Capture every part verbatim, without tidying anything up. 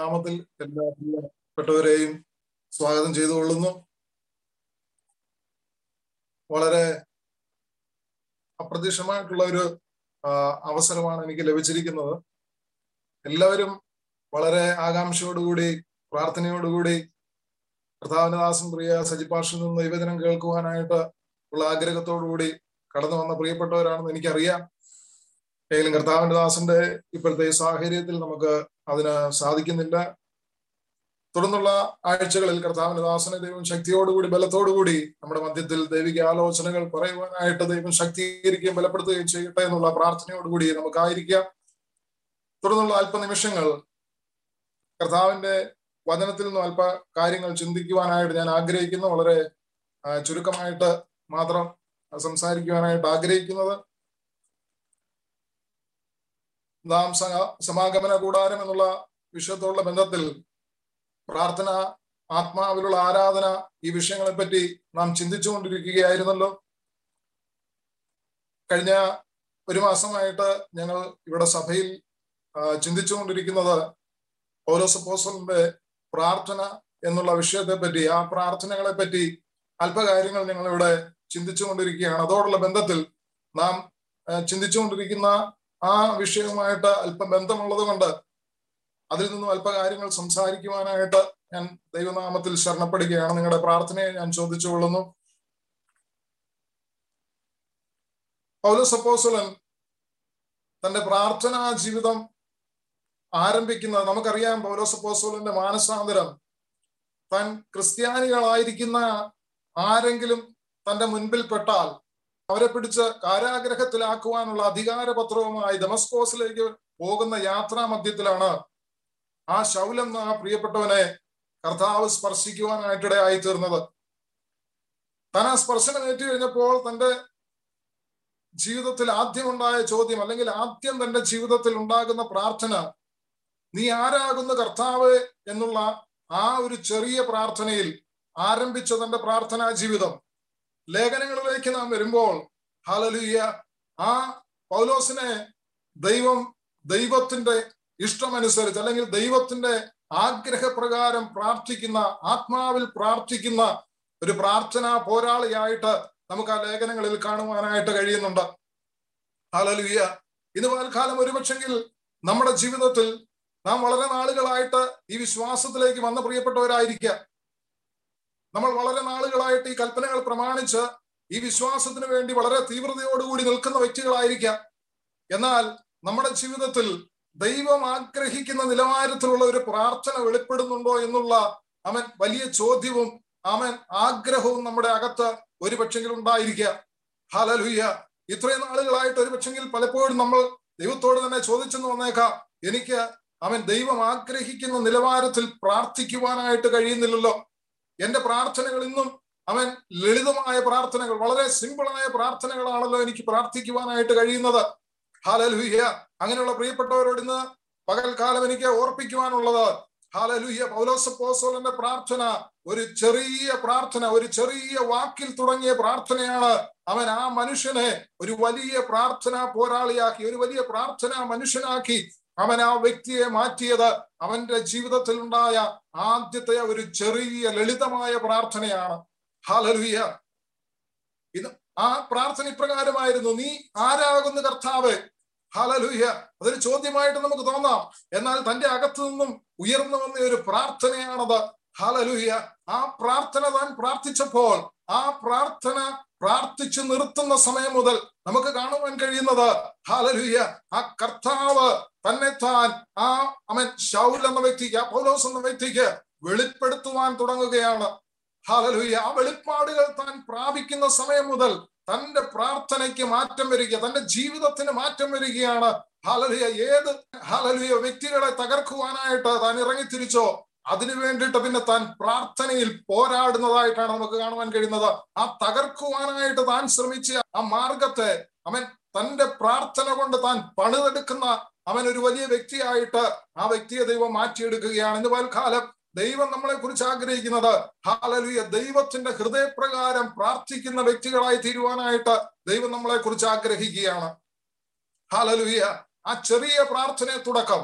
നാമത്തിൽ എല്ലാ പ്രിയപ്പെട്ടവരെയും സ്വാഗതം ചെയ്തുകൊള്ളുന്നു. വളരെ അപ്രതീക്ഷിതമായിട്ടുള്ള ഒരു അവസരമാണ് എനിക്ക് ലഭിച്ചിരിക്കുന്നത്. എല്ലാവരും വളരെ ആകാംക്ഷയോടുകൂടി പ്രാർത്ഥനയോടുകൂടി പ്രതാപനദാസും പ്രിയ സജിപാഷിൽ നിന്ന് നിവേദനം കേൾക്കുവാനായിട്ട് ഉള്ള ആഗ്രഹത്തോടുകൂടി കടന്നു വന്ന പ്രിയപ്പെട്ടവരാണെന്ന് എനിക്കറിയാം. ഏകലും കർത്താവിന്റെ ദാസന്റെ ഇപ്പോഴത്തെ ഈ സാഹചര്യത്തിൽ നമുക്ക് അതിന് സാധിക്കുന്നില്ല. തുടർന്നുള്ള ആഴ്ചകളിൽ കർത്താവിന്റെ ദാസനെ ദൈവം ശക്തിയോടുകൂടി ബലത്തോടുകൂടി നമ്മുടെ മധ്യത്തിൽ ദൈവിക ആലോചനകൾ പറയുവാനായിട്ട് ദൈവം ശക്തീകരിക്കുകയും ബലപ്പെടുത്തുകയും ചെയ്യട്ടെ എന്നുള്ള പ്രാർത്ഥനയോടുകൂടി നമുക്കായിരിക്കാം. തുടർന്നുള്ള അല്പനിമിഷങ്ങൾ കർത്താവിന്റെ വചനത്തിൽ നിന്നും അല്പ കാര്യങ്ങൾ ചിന്തിക്കുവാനായിട്ട് ഞാൻ ആഗ്രഹിക്കുന്നു. വളരെ ചുരുക്കമായിട്ട് മാത്രം സംസാരിക്കുവാനായിട്ട് ആഗ്രഹിക്കുന്നത്, നാം സമാഗമന കൂടാരം എന്നുള്ള വിഷയത്തോടുള്ള ബന്ധത്തിൽ പ്രാർത്ഥന, ആത്മാവിലുള്ള ആരാധന, ഈ വിഷയങ്ങളെപ്പറ്റി നാം ചിന്തിച്ചുകൊണ്ടിരിക്കുകയായിരുന്നല്ലോ. കഴിഞ്ഞ ഒരു മാസമായിട്ട് ഞങ്ങൾ ഇവിടെ സഭയിൽ ചിന്തിച്ചുകൊണ്ടിരിക്കുന്നത് പൗലോസ് അപ്പോസ്തലന്റെ പ്രാർത്ഥന എന്നുള്ള വിഷയത്തെ പറ്റി, ആ പ്രാർത്ഥനകളെ പറ്റി അല്പകാര്യങ്ങൾ ഞങ്ങൾ ഇവിടെ ചിന്തിച്ചുകൊണ്ടിരിക്കുകയാണ്. അതോടുള്ള ബന്ധത്തിൽ നാം ചിന്തിച്ചുകൊണ്ടിരിക്കുന്ന ആ വിഷയവുമായിട്ട് അല്പം ബന്ധമുള്ളത് കൊണ്ട് അതിൽ നിന്നും അല്പ കാര്യങ്ങൾ സംസാരിക്കുവാനായിട്ട് ഞാൻ ദൈവനാമത്തിൽ ശരണപ്പെടുകയാണ്. നിങ്ങളുടെ പ്രാർത്ഥനയെ ഞാൻ ചോദിച്ചുകൊള്ളുന്നു. പൗലോസ് അപ്പോസ്തലൻ തന്റെ പ്രാർത്ഥനാ ജീവിതം ആരംഭിക്കുന്നത് നമുക്കറിയാം. പൗലോസ് അപ്പോസ്തലന്റെ മാനസാന്തരം താൻ ക്രിസ്ത്യാനികളായിരിക്കുന്ന ആരെങ്കിലും തന്റെ മുൻപിൽ പെട്ടാൽ അവരെ പിടിച്ച് കാരാഗ്രഹത്തിലാക്കുവാനുള്ള അധികാരപത്രവുമായി ദമസ്കോസിലേക്ക് പോകുന്ന യാത്രാ മധ്യത്തിലാണ് ആ ശൗലം എന്ന ആ പ്രിയപ്പെട്ടവനെ കർത്താവ് സ്പർശിക്കുവാനായിട്ടിടയായി തീർന്നത്. താൻ ആ സ്പർശനം ഏറ്റു കഴിഞ്ഞപ്പോൾ തൻ്റെ ജീവിതത്തിൽ ആദ്യം ഉണ്ടായ ചോദ്യം, അല്ലെങ്കിൽ ആദ്യം തൻ്റെ ജീവിതത്തിൽ ഉണ്ടാകുന്ന പ്രാർത്ഥന, നീ ആരാകുന്ന കർത്താവ് എന്നുള്ള ആ ഒരു ചെറിയ പ്രാർത്ഥനയിൽ ആരംഭിച്ച തൻ്റെ പ്രാർത്ഥനാ ജീവിതം ലേഖനങ്ങളിലേക്ക് നാം വരുമ്പോൾ ഹല്ലേലൂയ, ആ പൗലോസിനെ ദൈവം ദൈവത്തിന്റെ ഇഷ്ടമനുസരിച്ച്, അല്ലെങ്കിൽ ദൈവത്തിന്റെ ആഗ്രഹപ്രകാരം പ്രാർത്ഥിക്കുന്ന, ആത്മാവിൽ പ്രാർത്ഥിക്കുന്ന ഒരു പ്രാർത്ഥനാ പോരാളിയായിട്ട് നമുക്ക് ആ ലേഖനങ്ങളിൽ കാണുവാനായിട്ട് കഴിയുന്നുണ്ട്. ഹല്ലേലൂയ. ഇന്ന് പകൽക്കാലം ഒരുപക്ഷെങ്കിൽ നമ്മുടെ ജീവിതത്തിൽ നാം വളരെ നാളുകളായിട്ട് ഈ വിശ്വാസത്തിലേക്ക് വന്ന പ്രിയപ്പെട്ടവരായിരിക്കുക. നമ്മൾ വളരെ നാളുകളായിട്ട് ഈ കൽപ്പനകൾ പ്രമാണിച്ച് ഈ വിശ്വാസത്തിന് വേണ്ടി വളരെ തീവ്രതയോടുകൂടി നിൽക്കുന്ന വ്യക്തികളായിരിക്കാം. എന്നാൽ നമ്മുടെ ജീവിതത്തിൽ ദൈവം ആഗ്രഹിക്കുന്ന നിലവാരത്തിലുള്ള ഒരു പ്രാർത്ഥന വെളിപ്പെടുന്നുണ്ടോ എന്നുള്ള അവൻ വലിയ ചോദ്യവും അവൻ ആഗ്രഹവും നമ്മുടെ അകത്ത് ഒരു പക്ഷെങ്കിൽ ഉണ്ടായിരിക്കാം. ഹല്ലേലൂയ. ഇത്രയും നാളുകളായിട്ട് ഒരു പക്ഷെങ്കിൽ പലപ്പോഴും നമ്മൾ ദൈവത്തോട് തന്നെ ചോദിച്ചെന്ന് വന്നേക്കാം, എനിക്ക് അവൻ ദൈവം ആഗ്രഹിക്കുന്ന നിലവാരത്തിൽ പ്രാർത്ഥിക്കുവാനായിട്ട് കഴിയുന്നില്ലല്ലോ. എന്റെ പ്രാർത്ഥനകൾ ഇന്നും അവൻ ലളിതമായ പ്രാർത്ഥനകൾ, വളരെ സിമ്പിളായ പ്രാർത്ഥനകളാണല്ലോ എനിക്ക് പ്രാർത്ഥിക്കുവാനായിട്ട് കഴിയുന്നത്. ഹല്ലേലൂയ. അങ്ങനെയുള്ള പ്രിയപ്പെട്ടവരോട് ഇന്ന് പകൽക്കാലം എനിക്ക് ഓർപ്പിക്കുവാനുള്ളത്, ഹല്ലേലൂയ, പൗലോസ് അപ്പോസ്തലന്റെ പ്രാർത്ഥന ഒരു ചെറിയ പ്രാർത്ഥന, ഒരു ചെറിയ വാക്കിൽ തുടങ്ങിയ പ്രാർത്ഥനയാണ് അവൻ ആ മനുഷ്യനെ ഒരു വലിയ പ്രാർത്ഥനാ പോരാളിയാക്കി, ഒരു വലിയ പ്രാർത്ഥനാ മനുഷ്യനാക്കി അവൻ ആ വ്യക്തിയെ മാറ്റിയത് അവന്റെ ജീവിതത്തിൽ ഉണ്ടായ ആദ്യത്തെ ഒരു ചെറിയ ലളിതമായ പ്രാർത്ഥനയാണ്. ഹല്ലേലൂയ. ഇത് ആ പ്രാർത്ഥന ഇപ്രകാരമായിരുന്നു, നീ ആരാകുന്ന കർത്താവ്. ഹല്ലേലൂയ. അതൊരു ചോദ്യമായിട്ട് നമുക്ക് തോന്നാം, എന്നാൽ തന്റെ അകത്തു നിന്നും ഉയർന്നു വന്ന ഒരു പ്രാർത്ഥനയാണത്. ഹല്ലേലൂയ. ആ പ്രാർത്ഥന താൻ പ്രാർത്ഥിച്ചപ്പോൾ, ആ പ്രാർത്ഥന പ്രാർത്ഥിച്ചു നിർത്തുന്ന സമയം മുതൽ നമുക്ക് കാണുവാൻ കഴിയുന്നത്, ഹല്ലേലൂയ, ആ കർത്താവ് തന്നെ താൻ ആ അവൻ ശൗൽ എന്ന വ്യക്തിക്ക്, ആ പൗലോസ് എന്ന വ്യക്തിക്ക് വെളിപ്പെടുത്തുവാൻ തുടങ്ങുകയാണ്. ഹല്ലേലൂയ. ആ വെളിപ്പാടുകൾ താൻ പ്രാപിക്കുന്ന സമയം മുതൽ തന്റെ പ്രാർത്ഥനയ്ക്ക് മാറ്റം വരിക, തന്റെ ജീവിതത്തിന് മാറ്റം വരികയാണ്. ഹല്ലേലൂയ. ഏത് ഹല്ലേലൂയ വ്യക്തികളെ തകർക്കുവാനായിട്ട് താൻ ഇറങ്ങിത്തിരിച്ചോ അതിനു വേണ്ടിയിട്ട് പിന്നെ താൻ പ്രാർത്ഥനയിൽ പോരാടുന്നതായിട്ടാണ് നമുക്ക് കാണുവാൻ കഴിയുന്നത്. ആ തകർക്കുവാനായിട്ട് താൻ ശ്രമിച്ച ആ മാർഗത്തെ അവൻ തന്റെ പ്രാർത്ഥന കൊണ്ട് താൻ പണിതെടുക്കുന്ന അവൻ ഒരു വലിയ വ്യക്തിയായിട്ട് ആ വ്യക്തിയെ ദൈവം മാറ്റിയെടുക്കുകയാണ്. ഇന്ന് പകൽക്കാലം ദൈവം നമ്മളെ കുറിച്ച് ആഗ്രഹിക്കുന്നത്, ഹല്ലേലൂയ, ദൈവത്തിന്റെ ഹൃദയപ്രകാരം പ്രാർത്ഥിക്കുന്ന വ്യക്തികളായി തീരുവാനായിട്ട് ദൈവം നമ്മളെ കുറിച്ച് ആഗ്രഹിക്കുകയാണ്. ഹല്ലേലൂയ. ആ ചെറിയ പ്രാർത്ഥനയെ തുടക്കം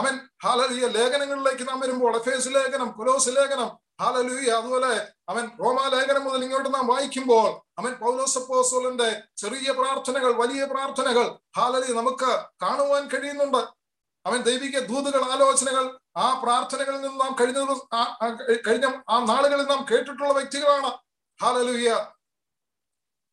അവൻ ഹാലലൂയ ലേഖനങ്ങളിലേക്ക് നാം വരുമ്പോൾ എഫേസ് ലേഖനം, കൊലോസ് ലേഖനം, ഹാലലൂയ, അതുപോലെ അവൻ റോമാലേഖനം മുതൽ ഇങ്ങോട്ട് നാം വായിക്കുമ്പോൾ അവൻ പൗലോസ് അപ്പോസ്തലന്റെ ചെറിയ പ്രാർത്ഥനകൾ, വലിയ പ്രാർത്ഥനകൾ ഹാലലൂയ നമുക്ക് കാണുവാൻ കഴിയുന്നുണ്ട്. അവൻ ദൈവിക ദൂതുകൾ, ആലോചനകൾ, ആ പ്രാർത്ഥനകളിൽ നിന്ന് നാം കഴിഞ്ഞ കഴിഞ്ഞ ആ നാളുകളിൽ നാം കേട്ടിട്ടുള്ള വ്യക്തികളാണ്. ഹാലലൂയ.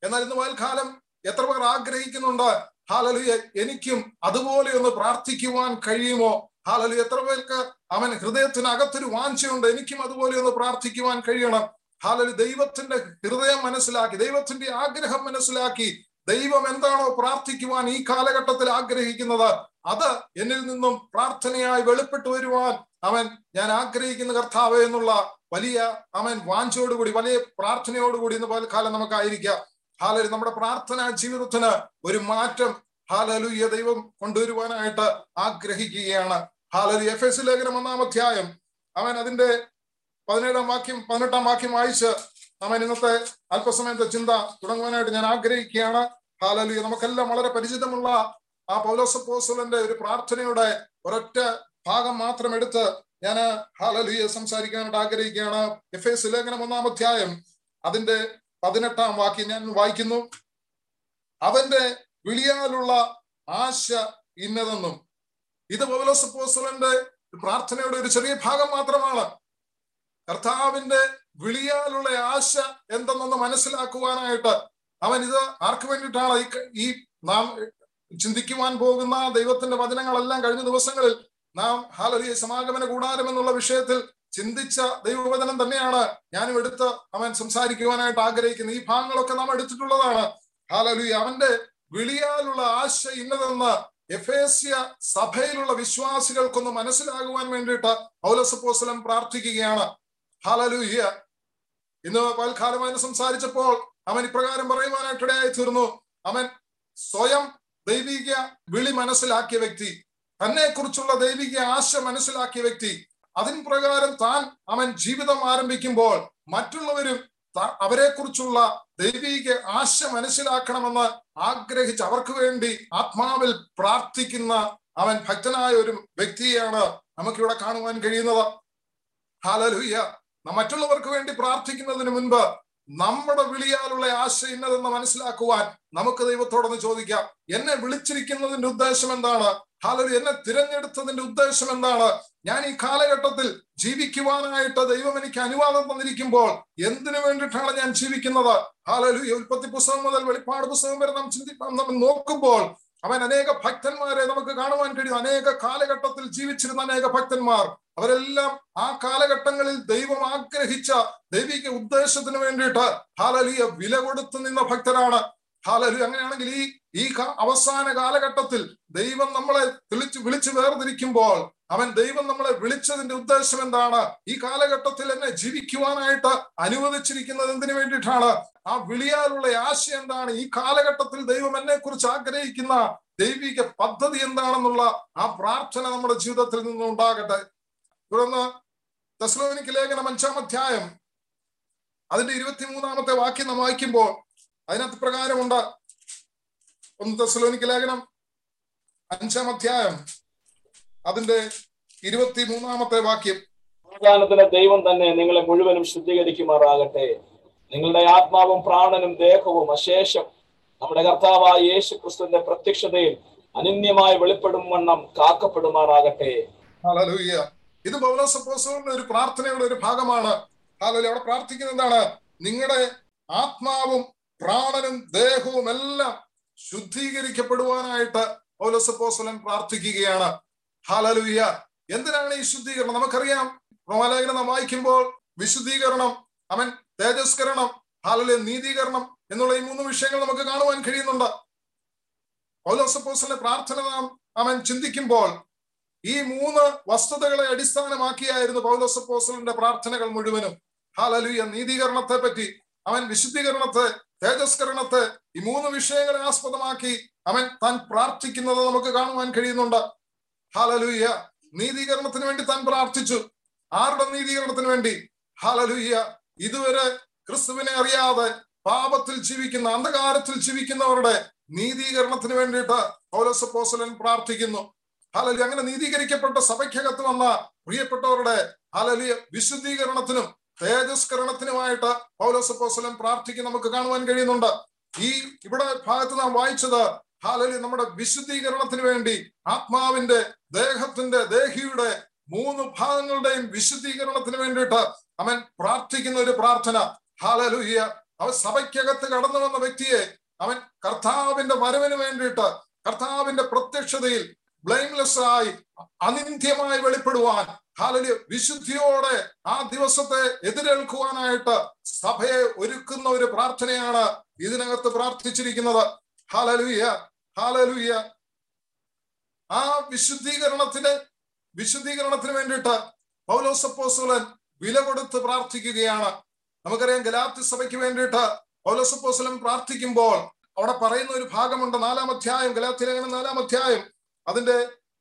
എന്നാൽ ഇന്ന് വാൽക്കാലം എത്ര പേർ ആഗ്രഹിക്കുന്നുണ്ട്, ഹാലലൂയ എനിക്കും അതുപോലെ ഒന്ന് പ്രാർത്ഥിക്കുവാൻ കഴിയുമോ? ഹാലലൂയ, എത്ര പേർക്ക് അവൻ ഹൃദയത്തിനകത്തൊരു വാഞ്ചയുണ്ട്, എനിക്കും അതുപോലെ ഒന്ന് പ്രാർത്ഥിക്കുവാൻ കഴിയണം. ഹാലലു, ദൈവത്തിന്റെ ഹൃദയം മനസ്സിലാക്കി, ദൈവത്തിന്റെ ആഗ്രഹം മനസ്സിലാക്കി, ദൈവം എന്താണോ പ്രാർത്ഥിക്കുവാൻ ഈ കാലഘട്ടത്തിൽ ആഗ്രഹിക്കുന്നത് അത് എന്നിൽ നിന്നും പ്രാർത്ഥനയായി വെളിപ്പെട്ടു വരുവാൻ അവൻ ഞാൻ ആഗ്രഹിക്കുന്ന കർത്താവേ എന്നുള്ള വലിയ അവൻ വാഞ്ചയോടുകൂടി, വലിയ പ്രാർത്ഥനയോടുകൂടി ഇന്ന് പകൽക്കാലം നമുക്കായിരിക്കാം. ഹാലലു, നമ്മുടെ പ്രാർത്ഥനാ ജീവിതത്തിന് ഒരു മാറ്റം ഹാലലൂയ ദൈവം കൊണ്ടുവരുവാനായിട്ട് ആഗ്രഹിക്കുകയാണ്. ഹാലലു, എഫേസ് ലേഖനം ഒന്നാം അധ്യായം അവൻ അതിന്റെ പതിനേഴാം വാക്യം പതിനെട്ടാം വാക്യം വായിച്ച് അവൻ ഇന്നത്തെ അല്പസമയത്തെ ചിന്ത തുടങ്ങുവാനായിട്ട് ഞാൻ ആഗ്രഹിക്കുകയാണ്. ഹാലലൂയ, നമുക്കെല്ലാം വളരെ പരിചിതമുള്ള ആ പൗലോസ് അപ്പോസ്തലന്റെ ഒരു പ്രാർത്ഥനയുടെ ഒരൊറ്റ ഭാഗം മാത്രം എടുത്ത് ഞാൻ ഹാലലൂയ സംസാരിക്കാനായിട്ട് ആഗ്രഹിക്കുകയാണ്. എഫേസ് ലേഖനം ഒന്നാം അധ്യായം അതിന്റെ പതിനെട്ടാം വാക്യം ഞാൻ വായിക്കുന്നു. അവന്റെ വിളിയാലുള്ള ആശ ഇന്നതെന്നും. ഇത് പൗലോസ് അപ്പോസ്തലന്റെ പ്രാർത്ഥനയുടെ ഒരു ചെറിയ ഭാഗം മാത്രമാണ്. കർത്താവിന്റെ വിളിയാലുള്ള ആശ എന്തെന്നൊന്ന് മനസ്സിലാക്കുവാനായിട്ട് അവൻ ഇത് ആർക്ക് വേണ്ടിയിട്ടാണ് ഈ നാം ചിന്തിക്കുവാൻ പോകുന്ന ദൈവത്തിന്റെ വചനങ്ങളെല്ലാം കഴിഞ്ഞ ദിവസങ്ങളിൽ നാം ഹാലലൂയ സമാഗമന കൂടാരം എന്നുള്ള വിഷയത്തിൽ ചിന്തിച്ച ദൈവവചനം തന്നെയാണ് ഞാനും എടുത്ത് അവൻ സംസാരിക്കുവാനായിട്ട് ആഗ്രഹിക്കുന്നത്. ഈ ഭാഗങ്ങളൊക്കെ നാം എടുത്തിട്ടുള്ളതാണ്. ഹാലലൂയ, അവന്റെ വിളിയാലുള്ള ആശ ഇന്നതെന്ന് എഫേസ്യ സഭയിലുള്ള വിശ്വാസികൾക്കൊന്ന് മനസ്സിലാകുവാൻ വേണ്ടിയിട്ട് പൗലോസ് അപ്പോസ്തലൻ പ്രാർത്ഥിക്കുകയാണ്. ഹാലലൂയ, ഇന്ന് പൽക്കാലമായി സംസാരിച്ചപ്പോൾ അവൻ ഇപ്രകാരം പറയുവാനായിട്ടിടയായി തീർന്നു. അവൻ സ്വയം ദൈവിക വിളി മനസ്സിലാക്കിയ വ്യക്തി, തന്നെ കുറിച്ചുള്ള ദൈവിക ആശ മനസ്സിലാക്കിയ വ്യക്തി, അതിൻ പ്രകാരം താൻ അവൻ ജീവിതം ആരംഭിക്കുമ്പോൾ മറ്റുള്ളവരും അവരെ കുറിച്ചുള്ള ദൈവിക ആശ മനസ്സിലാക്കണമെന്ന് ആഗ്രഹിച്ച് അവർക്ക് വേണ്ടി ആത്മാവിൽ പ്രാർത്ഥിക്കുന്ന അവൻ ഭക്തനായ ഒരു വ്യക്തിയാണ് നമുക്കിവിടെ കാണുവാൻ കഴിയുന്നത്. ഹാലലൂയ, മറ്റുള്ളവർക്ക് വേണ്ടി പ്രാർത്ഥിക്കുന്നതിന് മുൻപ് നമ്മുടെ വിളിയാലുള്ള ആശ ഇന്നതെന്ന് മനസ്സിലാക്കുവാൻ നമുക്ക് ദൈവത്തോടൊന്ന് ചോദിക്കാം, എന്നെ വിളിച്ചിരിക്കുന്നതിന്റെ ഉദ്ദേശം എന്താണ്? ഹാലലൂയ, എന്നെ തിരഞ്ഞെടുത്തതിന്റെ ഉദ്ദേശം എന്താണ്? ഞാൻ ഈ കാലഘട്ടത്തിൽ ജീവിക്കുവാനായിട്ട് ദൈവം എനിക്ക് അനുവാദം തന്നിരിക്കുമ്പോൾ എന്തിനു വേണ്ടിയിട്ടാണ് ഞാൻ ജീവിക്കുന്നത്? ഹാലലൂയ, ഉൽപ്പത്തി പുസ്തകം മുതൽ വെളിപ്പാട് പുസ്തകം വരെ നാം ചിന്തിക്കാം. നമ്മൾ നോക്കുമ്പോൾ അവൻ അനേക ഭക്തന്മാരെ നമുക്ക് കാണുവാൻ കഴിയും. അനേക കാലഘട്ടത്തിൽ ജീവിച്ചിരുന്ന അനേക ഭക്തന്മാർ, അവരെല്ലാം ആ കാലഘട്ടങ്ങളിൽ ദൈവം ആഗ്രഹിച്ച ദൈവിക ഉദ്ദേശത്തിന് വേണ്ടിയിട്ട് ഹാലലൂയ വില കൊടുത്തു നിന്ന ഭക്തരാണ്. ഹാലലൂയ, അങ്ങനെയാണെങ്കിൽ ഈ ഈ അവസാന കാലഘട്ടത്തിൽ ദൈവം നമ്മളെ വിളിച്ചു വിളിച്ചു വേർതിരിക്കുമ്പോൾ അവൻ ദൈവം നമ്മളെ വിളിച്ചതിന്റെ ഉദ്ദേശം എന്താണ്? ഈ കാലഘട്ടത്തിൽ എന്നെ ജീവിക്കുവാനായിട്ട് അനുവദിച്ചിരിക്കുന്നത് എന്തിനു വേണ്ടിയിട്ടാണ്? ആ വിളിയാലുള്ള ആശ എന്താണ്? ഈ കാലഘട്ടത്തിൽ ദൈവം എന്നെ കുറിച്ച് ആഗ്രഹിക്കുന്ന ദൈവിക പദ്ധതി എന്താണെന്നുള്ള ആ പ്രാർത്ഥന നമ്മുടെ ജീവിതത്തിൽ നിന്നും ഉണ്ടാകട്ടെ. തുടർന്ന് തെസ്സലോനിക്ക ലേഖനം അഞ്ചാം അധ്യായം അതിന്റെ ഇരുപത്തിമൂന്നാമത്തെ വാക്യം നാം വായിക്കുമ്പോൾ അതിനകത്ത് പ്രകാരമുണ്ട്. ഒന്ന് തെസ്സലോനിക്ക ലേഖനം അഞ്ചാം അധ്യായം അതിന്റെ ഇരുപത്തിമൂന്നാമത്തെ വാക്യം. ദൈവം തന്നെ നിങ്ങളെ മുഴുവനും ശുദ്ധീകരിക്കുമാറാകട്ടെ. നിങ്ങളുടെ ആത്മാവും പ്രാണനും ദേഹവും അശേഷം നമ്മുടെ കർത്താവായ യേശു ക്രിസ്തുവിന്റെ പ്രത്യക്ഷതയിൽ അനന്യമായി വെളിപ്പെടും വണ്ണം കാക്കപ്പെടുമാറാകട്ടെ. ഹല്ലേലൂയ, ഇത് പൗലോസ് അപ്പോസ്തലന്റെ ഒരു പ്രാർത്ഥനയുടെ ഒരു ഭാഗമാണ്. ഹല്ലേലൂയ, അവിടെ പ്രാർത്ഥിക്കുന്നത് എന്താണ്? നിങ്ങളുടെ ആത്മാവും പ്രാണനും ദേഹവും എല്ലാം ശുദ്ധീകരിക്കപ്പെടുവാനായിട്ട് പൗലോസ് അപ്പോസ്തലൻ പ്രാർത്ഥിക്കുകയാണ്. ഹാലലൂയ, എന്തിനാണ് ഈ ശുദ്ധീകരണം? നമുക്കറിയാം, റോമാലേഖനം നാം വായിക്കുമ്പോൾ വിശുദ്ധീകരണം, അവൻ തേജസ്കരണം, ഹാലലൂയ നീതീകരണം എന്നുള്ള ഈ മൂന്ന് വിഷയങ്ങൾ നമുക്ക് കാണുവാൻ കഴിയുന്നുണ്ട്. പൗലോസ് അപ്പോസ്തലന്റെ പ്രാർത്ഥന നാം അവൻ ചിന്തിക്കുമ്പോൾ ഈ മൂന്ന് വസ്തുതകളെ അടിസ്ഥാനമാക്കിയായിരുന്നു പൗലോസ് അപ്പോസ്തലന്റെ പ്രാർത്ഥനകൾ മുഴുവനും. ഹാലലൂയ, നീതീകരണത്തെ പറ്റി, അവൻ വിശുദ്ധീകരണത്തെ, തേജസ്കരണത്തെ, ഈ മൂന്ന് വിഷയങ്ങളെ ആസ്പദമാക്കി അവൻ താൻ പ്രാർത്ഥിക്കുന്നത് നമുക്ക് കാണുവാൻ കഴിയുന്നുണ്ട്. ഹാലലൂയ, നീതീകരണത്തിന് വേണ്ടി താൻ പ്രാർത്ഥിച്ചു. ആരുടെ നീതീകരണത്തിന് വേണ്ടി? ഹാലലൂയ, ഇതുവരെ ക്രിസ്തുവിനെ അറിയാതെ പാപത്തിൽ ജീവിക്കുന്ന, അന്ധകാരത്തിൽ ജീവിക്കുന്നവരുടെ നീതീകരണത്തിന് വേണ്ടിയിട്ട് പൗലോസ് അപ്പോസ്തലൻ പ്രാർത്ഥിക്കുന്നു. ഹാലലി അങ്ങനെ നീതീകരിക്കപ്പെട്ട സഭയ്ക്കകത്ത് വന്ന പ്രിയപ്പെട്ടവരുടെ ഹാലലി വിശുദ്ധീകരണത്തിനും തേജസ്കരണത്തിനുമായിട്ട് പൗലോസ് അപ്പോസ്തലൻ പ്രാർത്ഥിക്കുന്ന നമുക്ക് കാണുവാൻ കഴിയുന്നുണ്ട്. ഈ ഇവിടെ ഭാഗത്ത് നാം വായിച്ചത് ഹാലലി നമ്മുടെ വിശുദ്ധീകരണത്തിന് വേണ്ടി ആത്മാവിന്റെ ദേഹത്തിന്റെ ദേഹിയുടെ മൂന്ന് ഭാഗങ്ങളുടെയും വിശുദ്ധീകരണത്തിന് വേണ്ടിയിട്ട് അവൻ പ്രാർത്ഥിക്കുന്ന ഒരു പ്രാർത്ഥന. ഹാലലുയ്യ അവൻ സഭയ്ക്കകത്ത് കടന്നു വന്ന വ്യക്തിയെ അവൻ കർത്താവിന്റെ വരവിന് വേണ്ടിയിട്ട് കർത്താവിന്റെ പ്രത്യക്ഷതയിൽ ബ്ലെയിംലെസ് ആയി അനിന്ദ്യമായി വെളിപ്പെടുവാൻ ഹാലലി വിശുദ്ധിയോടെ ആ ദിവസത്തെ എതിരേൽക്കുവാനായിട്ട് സഭയെ ഒരുക്കുന്ന ഒരു പ്രാർത്ഥനയാണ് ഇതിനകത്ത് പ്രാർത്ഥിച്ചിരിക്കുന്നത്. ഹാലലുയ്യ ഹാലലുയ്യ ആ വിശുദ്ധീകരണത്തിന് വിശുദ്ധീകരണത്തിന് വേണ്ടിയിട്ട് പൗലോസ് അപ്പോസ്തലൻ വില കൊടുത്ത് പ്രാർത്ഥിക്കുകയാണ്. നമുക്കറിയാം ഗലാത്യ സഭയ്ക്ക് വേണ്ടിയിട്ട് പൗലോസ് അപ്പോസ്തലൻ പ്രാർത്ഥിക്കുമ്പോൾ അവിടെ പറയുന്ന ഒരു ഭാഗമുണ്ട്. നാലാം അധ്യായം ഗലാത്യ ലേഖനം നാലാം അധ്യായം അതിന്റെ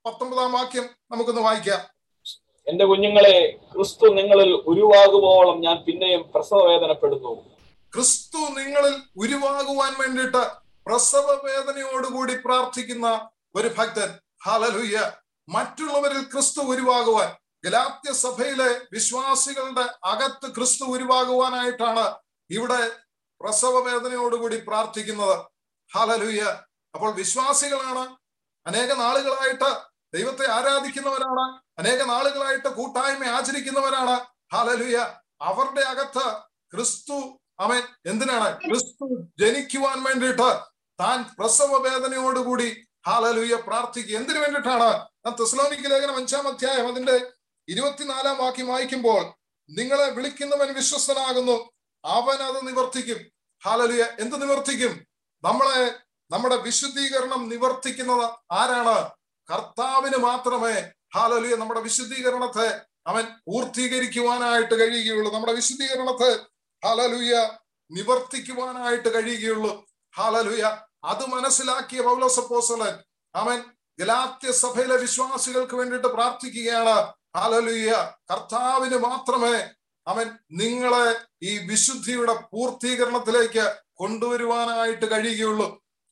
പത്തൊമ്പതാം വാക്യം നമുക്കൊന്ന് വായിക്കാം. എന്റെ കുഞ്ഞുങ്ങളെ, ക്രിസ്തു നിങ്ങളിൽ ഉരുവാകുവോളം ഞാൻ പിന്നെയും പ്രസവവേദനപ്പെടുന്നു. ക്രിസ്തു നിങ്ങളിൽ ഉരുവാകുവാൻ വേണ്ടിയിട്ട് പ്രസവ വേദനയോടുകൂടി പ്രാർത്ഥിക്കുന്ന ഒരു ഭക്തൻ. ഹല്ലേലൂയ. മറ്റുള്ളവരിൽ ക്രിസ്തു ഉരുവാകുവാൻ, ഗലാത്യ സഭയിലെ വിശ്വാസികളുടെ അകത്ത് ക്രിസ്തു ഉരുവാകുവാനായിട്ടാണ് ഇവിടെ പ്രസവ വേദനയോടുകൂടി പ്രാർത്ഥിക്കുന്നത്. ഹല്ലേലൂയ. അപ്പോൾ വിശ്വാസികളാണ്, അനേക നാളുകളായിട്ട് ദൈവത്തെ ആരാധിക്കുന്നവരാണ്, അനേക നാളുകളായിട്ട് കൂട്ടായ്മ ആചരിക്കുന്നവരാണ്. ഹല്ലേലൂയ. അവരുടെ അകത്ത് ക്രിസ്തു അവൻ എന്തിനാണ് ക്രിസ്തു ജനിക്കുവാൻ വേണ്ടിയിട്ട് താൻ പ്രസവ വേദനയോടുകൂടി ഹല്ലേലൂയ പ്രാർത്ഥിക്കുക. എന്തിനു വേണ്ടിയിട്ടാണ്? തെസ്സലോനിക്ക ലേഖനം അഞ്ചാം അധ്യായം അതിന്റെ ഇരുപത്തിനാലാം വാക്യം വായിക്കുമ്പോൾ നിങ്ങളെ വിളിക്കുന്നവൻ വിശ്വസ്തനാകുന്നു, അവൻ അത് നിവർത്തിക്കും. ഹല്ലേലൂയ. എന്ത് നിവർത്തിക്കും? നമ്മളെ നമ്മുടെ വിശുദ്ധീകരണം നിവർത്തിക്കുന്നത് ആരാണ്? കർത്താവിന് മാത്രമേ ഹല്ലേലൂയ നമ്മുടെ വിശുദ്ധീകരണത്തെ അവൻ പൂർത്തീകരിക്കുവാനായിട്ട് കഴിയുകയുള്ളൂ. നമ്മുടെ വിശുദ്ധീകരണത്തെ ഹല്ലേലൂയ നിവർത്തിക്കുവാനായിട്ട് കഴിയുകയുള്ളൂ. ഹല്ലേലൂയ. അത് മനസ്സിലാക്കിയ പൗലോസ് അപ്പോസ്തലൻ അവൻ ഗലാത്യ സഭയിലെ വിശ്വാസികൾക്ക് വേണ്ടിയിട്ട് പ്രാർത്ഥിക്കുകയാണ്. ഹല്ലേലൂയ. കർത്താവിന് മാത്രമേ അവൻ നിങ്ങളെ ഈ വിശുദ്ധിയുടെ പൂർത്തീകരണത്തിലേക്ക് കൊണ്ടുവരുവാനായിട്ട് കഴിയുകയുള്ളൂ.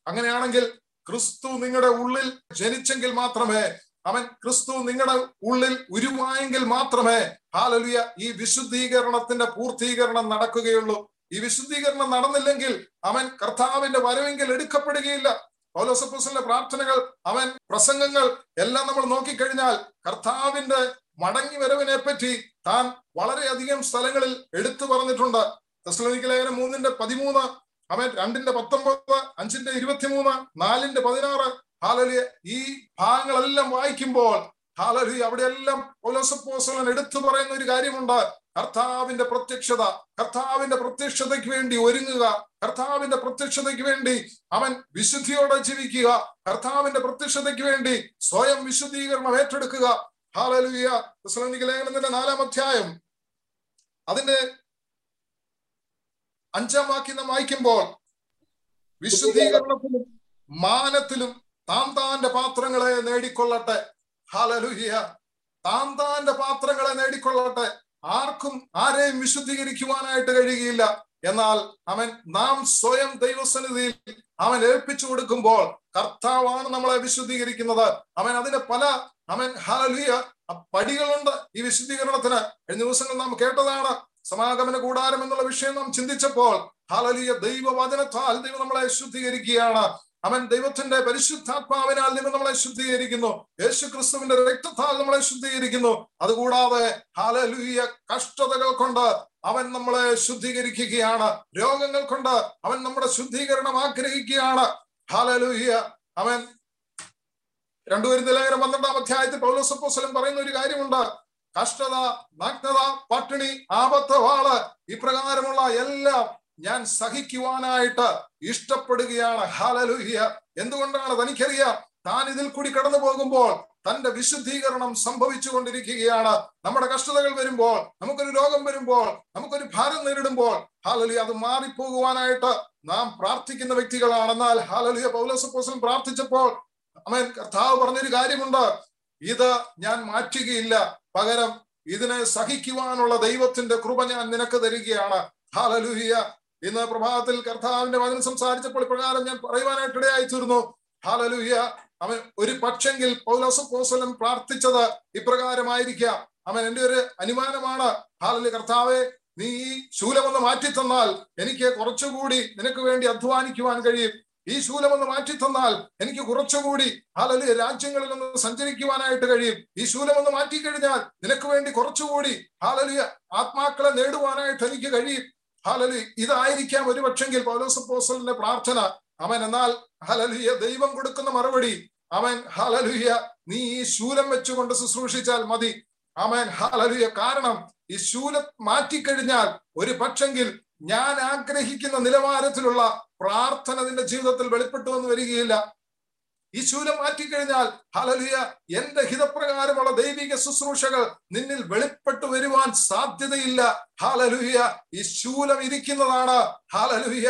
അങ്ങനെയാണെങ്കിൽ ക്രിസ്തു നിങ്ങളുടെ ഉള്ളിൽ ജനിച്ചെങ്കിൽ മാത്രമേ, അവൻ ക്രിസ്തു നിങ്ങളുടെ ഉള്ളിൽ ഉരുവായെങ്കിൽ മാത്രമേ ഹല്ലേലൂയ ഈ വിശുദ്ധീകരണത്തിന്റെ പൂർത്തീകരണം നടക്കുകയുള്ളൂ. ഈ വിശുദ്ധീകരണം നടന്നില്ലെങ്കിൽ അവൻ കർത്താവിന്റെ വരവെങ്കിൽ എടുക്കപ്പെടുകയില്ല. പൗലോസ് അപ്പോസ്തലന്റെ പ്രാർത്ഥനകൾ, അവൻ പ്രസംഗങ്ങൾ എല്ലാം നമ്മൾ നോക്കിക്കഴിഞ്ഞാൽ കർത്താവിന്റെ മടങ്ങി വരവിനെ പറ്റി താൻ വളരെയധികം സ്ഥലങ്ങളിൽ എടുത്തു പറഞ്ഞിട്ടുണ്ട്. തെസ്സലോനിക്ക ലേഖനം മൂന്നിന്റെ പതിമൂന്ന്, അവൻ രണ്ടിന്റെ പത്തൊമ്പത്, അഞ്ചിന്റെ ഇരുപത്തിമൂന്ന്, നാലിന്റെ പതിനാറ്, ഹല്ലേലൂയ ഈ ഭാഗങ്ങളെല്ലാം വായിക്കുമ്പോൾ ഹല്ലേലൂയ അവിടെയെല്ലാം പൗലോസ് അപ്പോസ്തലൻ എടുത്തു പറയുന്ന ഒരു കാര്യമുണ്ട്. കർത്താവിന്റെ പ്രത്യക്ഷത, കർത്താവിന്റെ പ്രത്യക്ഷതയ്ക്ക് വേണ്ടി ഒരുങ്ങുക, കർത്താവിന്റെ പ്രത്യക്ഷതയ്ക്ക് വേണ്ടി അവൻ വിശുദ്ധിയോടെ ജീവിക്കുക, കർത്താവിന്റെ പ്രത്യക്ഷതയ്ക്ക് വേണ്ടി സ്വയം വിശുദ്ധീകരണം ഏറ്റെടുക്കുക. ഹല്ലേലൂയ. തെസ്സലോനിക്ക ലേഖനത്തിന്റെ നാലാം അധ്യായം അതിന്റെ അഞ്ചാം വാക്യം നാം വായിക്കുമ്പോൾ വിശുദ്ധീകരണത്തിലും മാനത്തിലും താൻ താന്റെ പാത്രങ്ങളെ നേടിക്കൊള്ളട്ടെ. ഹല്ലേലൂയ. താൻ താന്റെ പാത്രങ്ങളെ നേടിക്കൊള്ളട്ടെ. ആർക്കും ആരെയും വിശുദ്ധീകരിക്കുവാനായിട്ട് കഴിയുകയില്ല. എന്നാൽ അവൻ നാം സ്വയം ദൈവസന്നിധിയിൽ അവൻ ഏൽപ്പിച്ചു കൊടുക്കുമ്പോൾ കർത്താവാണ് നമ്മളെ വിശുദ്ധീകരിക്കുന്നത്. അവൻ അതിന് പല അവൻ ഹല്ലേലൂയ പടികളുണ്ട് ഈ വിശുദ്ധീകരണത്തിന്. കഴിഞ്ഞ ദിവസങ്ങൾ നാം കേട്ടതാണ് സമാഗമന കൂടാരം എന്നുള്ള വിഷയം നാം ചിന്തിച്ചപ്പോൾ ഹല്ലേലൂയ ദൈവവചനത്താൽ ദൈവം നമ്മളെ ശുദ്ധീകരിക്കുകയാണ്. അവൻ ദൈവത്തിന്റെ പരിശുദ്ധാത്മാവിനാൽ ദൈവം നമ്മളെ ശുദ്ധീകരിക്കുന്നു. യേശു ക്രിസ്തുവിന്റെ രക്തത്താൽ നമ്മളെ ശുദ്ധീകരിക്കുന്നു. അതുകൂടാതെ ഹല്ലേലൂയ കഷ്ടതകൾ കൊണ്ട് അവൻ നമ്മളെ ശുദ്ധീകരിക്കുകയാണ്. രോഗങ്ങൾ കൊണ്ട് അവൻ നമ്മുടെ ശുദ്ധീകരണം ആഗ്രഹിക്കുകയാണ്. ഹല്ലേലൂയ അവൻ രണ്ടു കൊരിന്ത്യർ ലേഖനം പന്ത്രണ്ടാം അധ്യായത്തിൽ പൗലോസ് അപ്പോസ്തലൻ പറയുന്ന ഒരു കാര്യമുണ്ട്. കഷ്ടത, നഗ്നത, പട്ടിണി, ആപത്ത്, വാള്, ഇപ്രകാരമുള്ള എല്ലാം ഞാൻ സഹിക്കുവാനായിട്ട് ഇഷ്ടപ്പെടുകയാണ്. ഹല്ലേലൂയ. എന്തുകൊണ്ടാണ്? തനിക്കറിയാം താൻ ഇതിൽ കൂടി കടന്നു പോകുമ്പോൾ തന്റെ വിശുദ്ധീകരണം സംഭവിച്ചു കൊണ്ടിരിക്കുകയാണ്. നമ്മുടെ കഷ്ടതകൾ വരുമ്പോൾ, നമുക്കൊരു രോഗം വരുമ്പോൾ, നമുക്കൊരു ഭാരം നേരിടുമ്പോൾ ഹല്ലേലൂയ അത് മാറിപ്പോകുവാനായിട്ട് നാം പ്രാർത്ഥിക്കുന്ന വ്യക്തികളാണെന്നാൽ ഹല്ലേലൂയ പൗലോസ് അപ്പോസ്തലൻ പ്രാർത്ഥിച്ചപ്പോൾ അവൻ കർത്താവ് പറഞ്ഞൊരു കാര്യമുണ്ട്. ഇത് ഞാൻ മാറ്റുകയില്ല, പകരം ഇതിനെ സഹിക്കുവാനുള്ള ദൈവത്തിന്റെ കൃപ ഞാൻ നിനക്ക് തരികയാണ്. ഹല്ലേലൂയ ഇന്ന് പ്രഭാതത്തിൽ കർത്താവിന്റെ വചനം സംസാരിച്ചപ്പോൾ പ്രകാരം ഞാൻ പറയുവാനായിട്ടിടയായി തീർന്നു. ഹല്ലേലൂയ. അവൻ ഒരു പക്ഷെങ്കിൽ പൗലോസ് അപ്പോസ്തലൻ പ്രാർത്ഥിച്ചത് ഇപ്രകാരമായിരിക്കാം. അവൻ എൻ്റെ ഒരു അനുമാനമാണ്, ഹല്ലേലൂയ, കർത്താവേ നീ ഈ ശൂലമൊന്ന് മാറ്റിത്തന്നാൽ എനിക്ക് കുറച്ചുകൂടി നിനക്ക് വേണ്ടി അധ്വാനിക്കുവാൻ കഴിയും. ഈ ശൂലമൊന്ന് മാറ്റിത്തന്നാൽ എനിക്ക് കുറച്ചുകൂടി ഹല്ലേലൂയ രാജ്യങ്ങളിൽ ഒന്ന് സഞ്ചരിക്കുവാനായിട്ട് കഴിയും. ഈ ശൂലമൊന്ന് മാറ്റിക്കഴിഞ്ഞാൽ നിനക്ക് വേണ്ടി കുറച്ചുകൂടി ഹല്ലേലൂയ ആത്മാക്കളെ നേടുവാനായിട്ട് എനിക്ക് കഴിയും. ഹല്ലേലൂയ, ഇതായിരിക്കാം ഒരു പക്ഷെങ്കിൽ പൗലോസ് അപ്പോസ്തലന്റെ പ്രാർത്ഥന. അവൻ എന്നാൽ ഹല്ലേലൂയ ദൈവം കൊടുക്കുന്ന മറുപടി, അവൻ ഹല്ലേലൂയ നീ ഈ ശൂലം വെച്ചുകൊണ്ട് ശുശ്രൂഷിച്ചാൽ മതി. അവൻ ഹല്ലേലൂയ, കാരണം ഈ ശൂലം മാറ്റിക്കഴിഞ്ഞാൽ ഒരു പക്ഷെങ്കിൽ ഞാൻ ആഗ്രഹിക്കുന്ന നിലവാരത്തിലുള്ള പ്രാർത്ഥന നിന്റെ ജീവിതത്തിൽ വെളിപ്പെട്ടു വന്ന് വരികയില്ല. ഈ ശൂലം മാറ്റിക്കഴിഞ്ഞാൽ ഹല്ലേലൂയ എന്റെ ഹിതപ്രകാരമുള്ള ദൈവിക ശുശ്രൂഷകൾ നിന്നിൽ വെളിപ്പെട്ടു വരുവാൻ സാധ്യതയില്ല. ഹല്ലേലൂയ, ഈ ശൂലം ഇരിക്കുന്നതാണ് ഹല്ലേലൂയ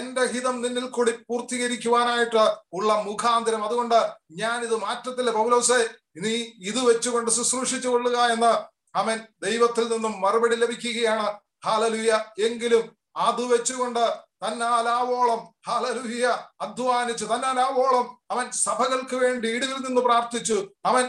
എന്റെ ഹിതം നിന്നിൽ കൂടി പൂർത്തീകരിക്കുവാനായിട്ട് ഉള്ള മുഖാന്തരം. അതുകൊണ്ട് ഞാൻ ഇത് മാറ്റത്തില്ല പൗലോസേ, നീ ഇത് വെച്ചുകൊണ്ട് ശുശ്രൂഷിച്ചു കൊള്ളുക എന്ന് അവൻ ദൈവത്തിൽ നിന്നും മറുപടി ലഭിക്കുകയാണ്. ഹല്ലേലൂയ, എങ്കിലും അത് വെച്ചുകൊണ്ട് തന്നാലാവോളം ഹല്ലേലൂയ അധ്വാനിച്ചു, തന്നാലാവോളം അവൻ സഭകൾക്ക് വേണ്ടി ഇടിവിൽ നിന്ന് പ്രാർത്ഥിച്ചു, അവൻ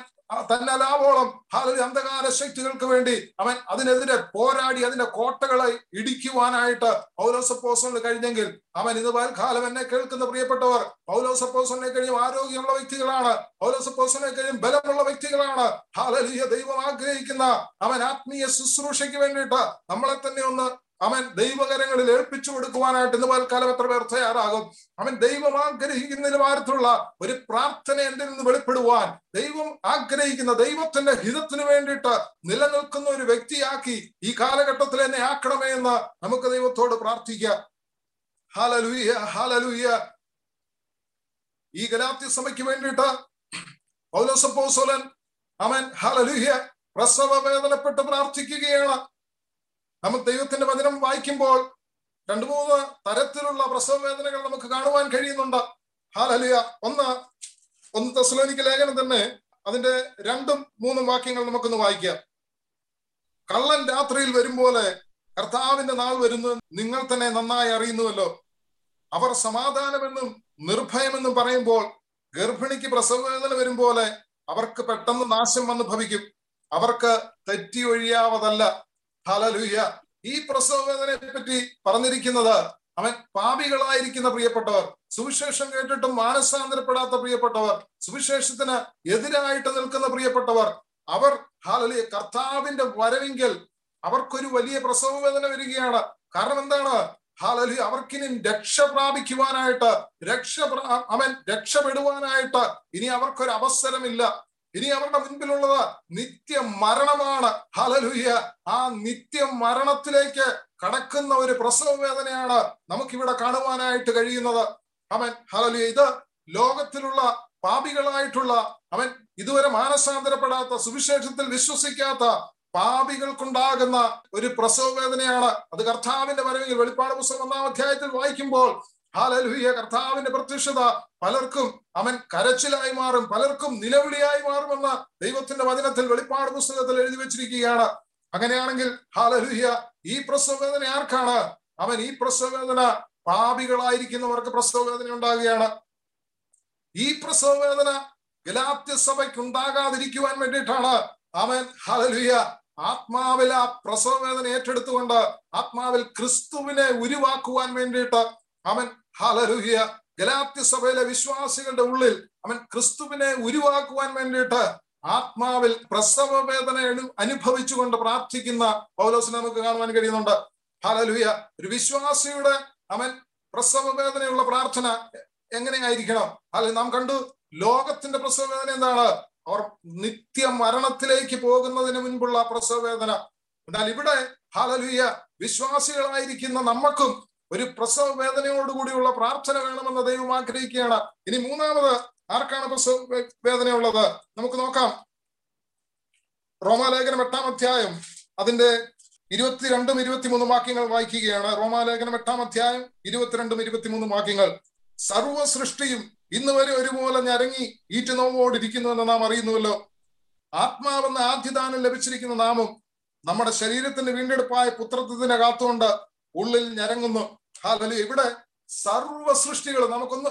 തന്നാലാവോളം ഹല്ലേലൂയ അന്ധകാര ശക്തികൾക്ക് വേണ്ടി അവൻ അതിനെതിരെ പോരാടി അതിന്റെ കോട്ടകളെ ഇടിക്കുവാനായിട്ട് പൗലോസ് അപ്പോസ്തലന് കഴിഞ്ഞെങ്കിൽ അവൻ ഇത് കാലം എന്നെ കേൾക്കുന്ന പ്രിയപ്പെട്ടവർ, പൗലോസ് അപ്പോസ്തലനെ കഴിയും ആരോഗ്യമുള്ള വ്യക്തികളാണ്, പൗലോസ് അപ്പോസ്തലനെ കഴിയും ബലമുള്ള വ്യക്തികളാണ്. ഹല്ലേലൂയ, ദൈവം ആഗ്രഹിക്കുന്ന അവൻ ആത്മീയ ശുശ്രൂഷയ്ക്ക് വേണ്ടിയിട്ട് നമ്മളെ തന്നെ ഒന്ന് അവൻ ദൈവകരങ്ങളിൽ ഏൽപ്പിച്ചു കൊടുക്കുവാനായിട്ട് ഇന്ന് പൽക്കാലം എത്ര പേർ തയ്യാറാകും? അവൻ ദൈവം ആഗ്രഹിക്കുന്ന നിലവാരത്തിലുള്ള ഒരു പ്രാർത്ഥന എന്നിൽ നിന്ന് വെളിപ്പെടുവാൻ, ദൈവം ആഗ്രഹിക്കുന്ന ദൈവത്തിന്റെ ഹിതത്തിന് വേണ്ടിയിട്ട് നിലനിൽക്കുന്ന ഒരു വ്യക്തിയാക്കി ഈ കാലഘട്ടത്തിൽ എന്നെ ആക്കണമേ എന്ന് നമുക്ക് ദൈവത്തോട് പ്രാർത്ഥിക്കാം. Hallelujah, hallelujah. ഈ ഗലാത്യ സഭയ്ക്ക് വേണ്ടിയിട്ട് പൗലോസ് അപ്പോസ്തലൻ അവൻ ഹല്ലേലൂയ പ്രസവ വേദനപ്പെട്ട് പ്രാർത്ഥിക്കുകയാണ്. നമ്മൾ ദൈവത്തിന്റെ വചനം വായിക്കുമ്പോൾ രണ്ടു മൂന്ന് തരത്തിലുള്ള പ്രസവ വേദനകൾ നമുക്ക് കാണുവാൻ കഴിയുന്നുണ്ട്. ഹല്ലേലൂയ. ഒന്ന് ഒന്ന് തെസ്സലോനിക്ക ലേഖനം തന്നെ അതിന്റെ രണ്ടും മൂന്നും വാക്യങ്ങൾ നമുക്കൊന്ന് വായിക്കാം. കള്ളൻ രാത്രിയിൽ വരും പോലെ കർത്താവിന്റെ നാൾ വരുന്നു, നിങ്ങൾ തന്നെ നന്നായി അറിയുന്നുവല്ലോ. അവർ സമാധാനമെന്നും നിർഭയമെന്നും പറയുമ്പോൾ ഗർഭിണിക്ക് പ്രസവ വേദന വരും പോലെ അവർക്ക് പെട്ടെന്ന് നാശം വന്നു ഭവിക്കും, അവർക്ക് തെറ്റിയൊഴിയാവതല്ല. ഹല്ലേലൂയ. ഈ പ്രസവ വേദനയെ പറ്റി പറഞ്ഞിരിക്കുന്നത് അവൻ പാപികളായിരിക്കുന്ന പ്രിയപ്പെട്ടവർ, സുവിശേഷം കേട്ടിട്ടും മാനസാന്തരപ്പെടാത്ത പ്രിയപ്പെട്ടവർ, സുവിശേഷത്തിന് എതിരായിട്ട് നിൽക്കുന്ന പ്രിയപ്പെട്ടവർ, അവർ ഹല്ലേലൂയ കർത്താവിന്റെ വരവെങ്കിൽ അവർക്കൊരു വലിയ പ്രസവ വേദന വരികയാണ്. കാരണം എന്താണ്? ഹല്ലേലൂയ, അവർക്കിനി രക്ഷ പ്രാപിക്കുവാനായിട്ട് രക്ഷ അവൻ രക്ഷപ്പെടുവാനായിട്ട് ഇനി അവർക്കൊരു അവസരമില്ല. ഇനി അവരുടെ മുൻപിലുള്ളത് നിത്യ മരണമാണ്. ഹല്ലേലൂയ. ആ നിത്യ മരണത്തിലേക്ക് കടക്കുന്ന ഒരു പ്രസവ വേദനയാണ് നമുക്കിവിടെ കാണുവാനായിട്ട് കഴിയുന്നത്. അവൻ ഹല്ലേലൂയ ഇത് ലോകത്തിലുള്ള പാപികളായിട്ടുള്ള അവൻ ഇതുവരെ മാനസാന്തരപ്പെടാത്ത സുവിശേഷത്തിൽ വിശ്വസിക്കാത്ത പാപികൾക്കുണ്ടാകുന്ന ഒരു പ്രസവ വേദനയാണ്. അത് കർത്താവിന്റെ വരവിൽ വെളിപ്പാട് പുസ്തകം ഒന്നാം അധ്യായത്തിൽ വായിക്കുമ്പോൾ ഹല്ലേലൂയ കർത്താവിന്റെ പ്രത്യക്ഷത പലർക്കും അവൻ കരച്ചിലായി മാറും, പലർക്കും നിലവിളിയായി മാറുമെന്ന് ദൈവത്തിന്റെ വചനത്തിൽ വെളിപ്പാട് പുസ്തകത്തിൽ എഴുതി വെച്ചിരിക്കുകയാണ്. അങ്ങനെയാണെങ്കിൽ ഹല്ലേലൂയ ഈ പ്രസവ വേദന ആർക്കാണ്? അവൻ ഈ പ്രസവ വേദന പാപികളായിരിക്കുന്നവർക്ക് പ്രസവ വേദന ഉണ്ടാകുകയാണ്. ഈ പ്രസവ വേദന ഗലാത്യ സഭയ്ക്ക് ഉണ്ടാകാതിരിക്കുവാൻ വേണ്ടിയിട്ടാണ് അവൻ ഹല്ലേലൂയ ആത്മാവിൽ ആ പ്രസവ വേദന ഏറ്റെടുത്തുകൊണ്ട് ആത്മാവിൽ ക്രിസ്തുവിനെ ഉരുവാക്കുവാൻ വേണ്ടിയിട്ട് അവൻ ഹല്ലേലൂയ ഗലാത്യ സഭയിലെ വിശ്വാസികളുടെ ഉള്ളിൽ അവൻ ക്രിസ്തുവിനെ ഉരുവാക്കുവാൻ വേണ്ടിയിട്ട് ആത്മാവിൽ പ്രസവ വേദന അനുഭവിച്ചുകൊണ്ട് പ്രാർത്ഥിക്കുന്ന പൗലോസിനെ നമുക്ക് കാണുവാൻ കഴിയുന്നുണ്ട്. ഹല്ലേലൂയ, ഒരു വിശ്വാസിയുടെ അവൻ പ്രസവ വേദനയുള്ള പ്രാർത്ഥന എങ്ങനെയായിരിക്കണം? അല്ലെ, നാം കണ്ടു ലോകത്തിന്റെ പ്രസവ വേദന എന്താണ്? അവർ നിത്യ മരണത്തിലേക്ക് പോകുന്നതിന് മുൻപുള്ള പ്രസവ വേദന. എന്നാൽ ഇവിടെ ഹല്ലേലൂയ വിശ്വാസികളായിരിക്കുന്ന നമുക്കും ഒരു പ്രസവ വേദനയോടുകൂടിയുള്ള പ്രാർത്ഥന വേണമെന്ന് ദൈവം ആഗ്രഹിക്കുകയാണ്. ഇനി മൂന്നാമത് ആർക്കാണ് പ്രസവ വേദനയുള്ളത്? നമുക്ക് നോക്കാം. റോമാലേഖനം എട്ടാം അധ്യായം അതിന്റെ ഇരുപത്തിരണ്ടും ഇരുപത്തിമൂന്നും വാക്യങ്ങൾ വായിക്കുകയാണ്. റോമാലേഖനം എട്ടാം അധ്യായം ഇരുപത്തിരണ്ടും ഇരുപത്തിമൂന്നും വാക്യങ്ങൾ. സർവ്വ സൃഷ്ടിയും ഇന്ന് വരെ ഒരുപോലെ ഞരങ്ങി ഈറ്റുനോവോടിരിക്കുന്നുവെന്ന് നാം അറിയുന്നുവല്ലോ. ആത്മാവെന്ന ആദ്യദാനം ലഭിച്ചിരിക്കുന്ന നാമും നമ്മുടെ ശരീരത്തിന്റെ വീണ്ടെടുപ്പായ പുത്രത്വത്തിന്റെ കാത്തുകൊണ്ട് ഉള്ളിൽ ഞരങ്ങുന്നു. ഹല്ലേലൂയ, ഇവിടെ സർവ്വ സൃഷ്ടികൾ നമുക്കൊന്ന്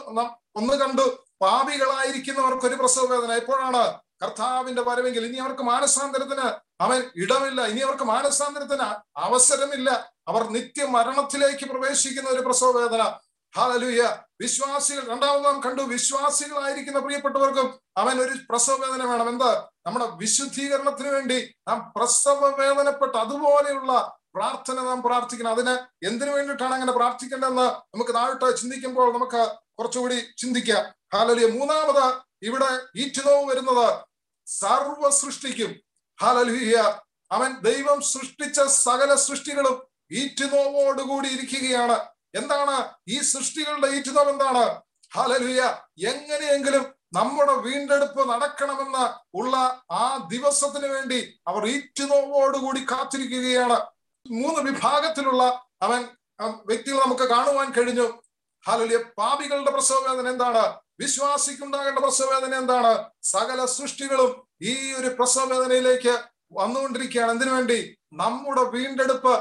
ഒന്ന് കണ്ടു പാപികളായിരിക്കുന്നവർക്ക് ഒരു പ്രസവ വേദന. എപ്പോഴാണ് കർത്താവിന്റെ വരവെങ്കിൽ ഇനി അവർക്ക് മാനസാന്തരത്തിന് അവൻ ഇടമില്ല, ഇനി അവർക്ക് മാനസാന്തരത്തിന് അവസരമില്ല, അവർ നിത്യ മരണത്തിലേക്ക് പ്രവേശിക്കുന്ന ഒരു പ്രസവ വേദന. ഹല്ലേലൂയ. വിശ്വാസികൾ രണ്ടാമത് നാം കണ്ടു, വിശ്വാസികളായിരിക്കുന്ന പ്രിയപ്പെട്ടവർക്കും അവൻ ഒരു പ്രസവ വേദന വേണം. എന്താ? നമ്മുടെ വിശുദ്ധീകരണത്തിന് വേണ്ടി നാം പ്രസവ വേദനപ്പെട്ട് അതുപോലെയുള്ള പ്രാർത്ഥന നാം പ്രാർത്ഥിക്കണം. അതിന് എന്തിനു വേണ്ടിയിട്ടാണ് അങ്ങനെ പ്രാർത്ഥിക്കേണ്ടതെന്ന് നമുക്ക് താഴോട്ട് ചിന്തിക്കുമ്പോൾ നമുക്ക് കുറച്ചുകൂടി ചിന്തിക്കാം. ഹല്ലേലൂയ. മൂന്നാമത് ഇവിടെ ഈറ്റിനോവ് വരുന്നത് സർവ്വ സൃഷ്ടിക്കും. ഹല്ലേലൂയ. അവൻ ദൈവം സൃഷ്ടിച്ച സകല സൃഷ്ടികളും ഈറ്റിനോവോടുകൂടി ഇരിക്കുകയാണ്. എന്താണ് ഈ സൃഷ്ടികളുടെ ഈറ്റുനോവ്? എന്താണ്? ഹല്ലേലൂയ. എങ്ങനെയെങ്കിലും നമ്മുടെ വീണ്ടെടുപ്പ് നടക്കണമെന്ന് ഉള്ള ആ ദിവസത്തിന് വേണ്ടി അവർ ഈറ്റുനോവോടുകൂടി കാത്തിരിക്കുകയാണ്. മൂന്ന് വിഭാഗത്തിലുള്ള അവൻ വ്യക്തികൾ നമുക്ക് കാണുവാൻ കഴിഞ്ഞു. ഹല്ലേലൂയ. പാപികളുടെ പ്രസവ വേദന എന്താണ്? വിശ്വാസിക്കുണ്ടാകേണ്ട പ്രസവ വേദന എന്താണ്? സകല സൃഷ്ടികളും ഈ ഒരു പ്രസവ വേദനയിലേക്ക് വന്നുകൊണ്ടിരിക്കുകയാണ്. എന്തിനു വേണ്ടി? നമ്മുടെ വീണ്ടെടുപ്പ്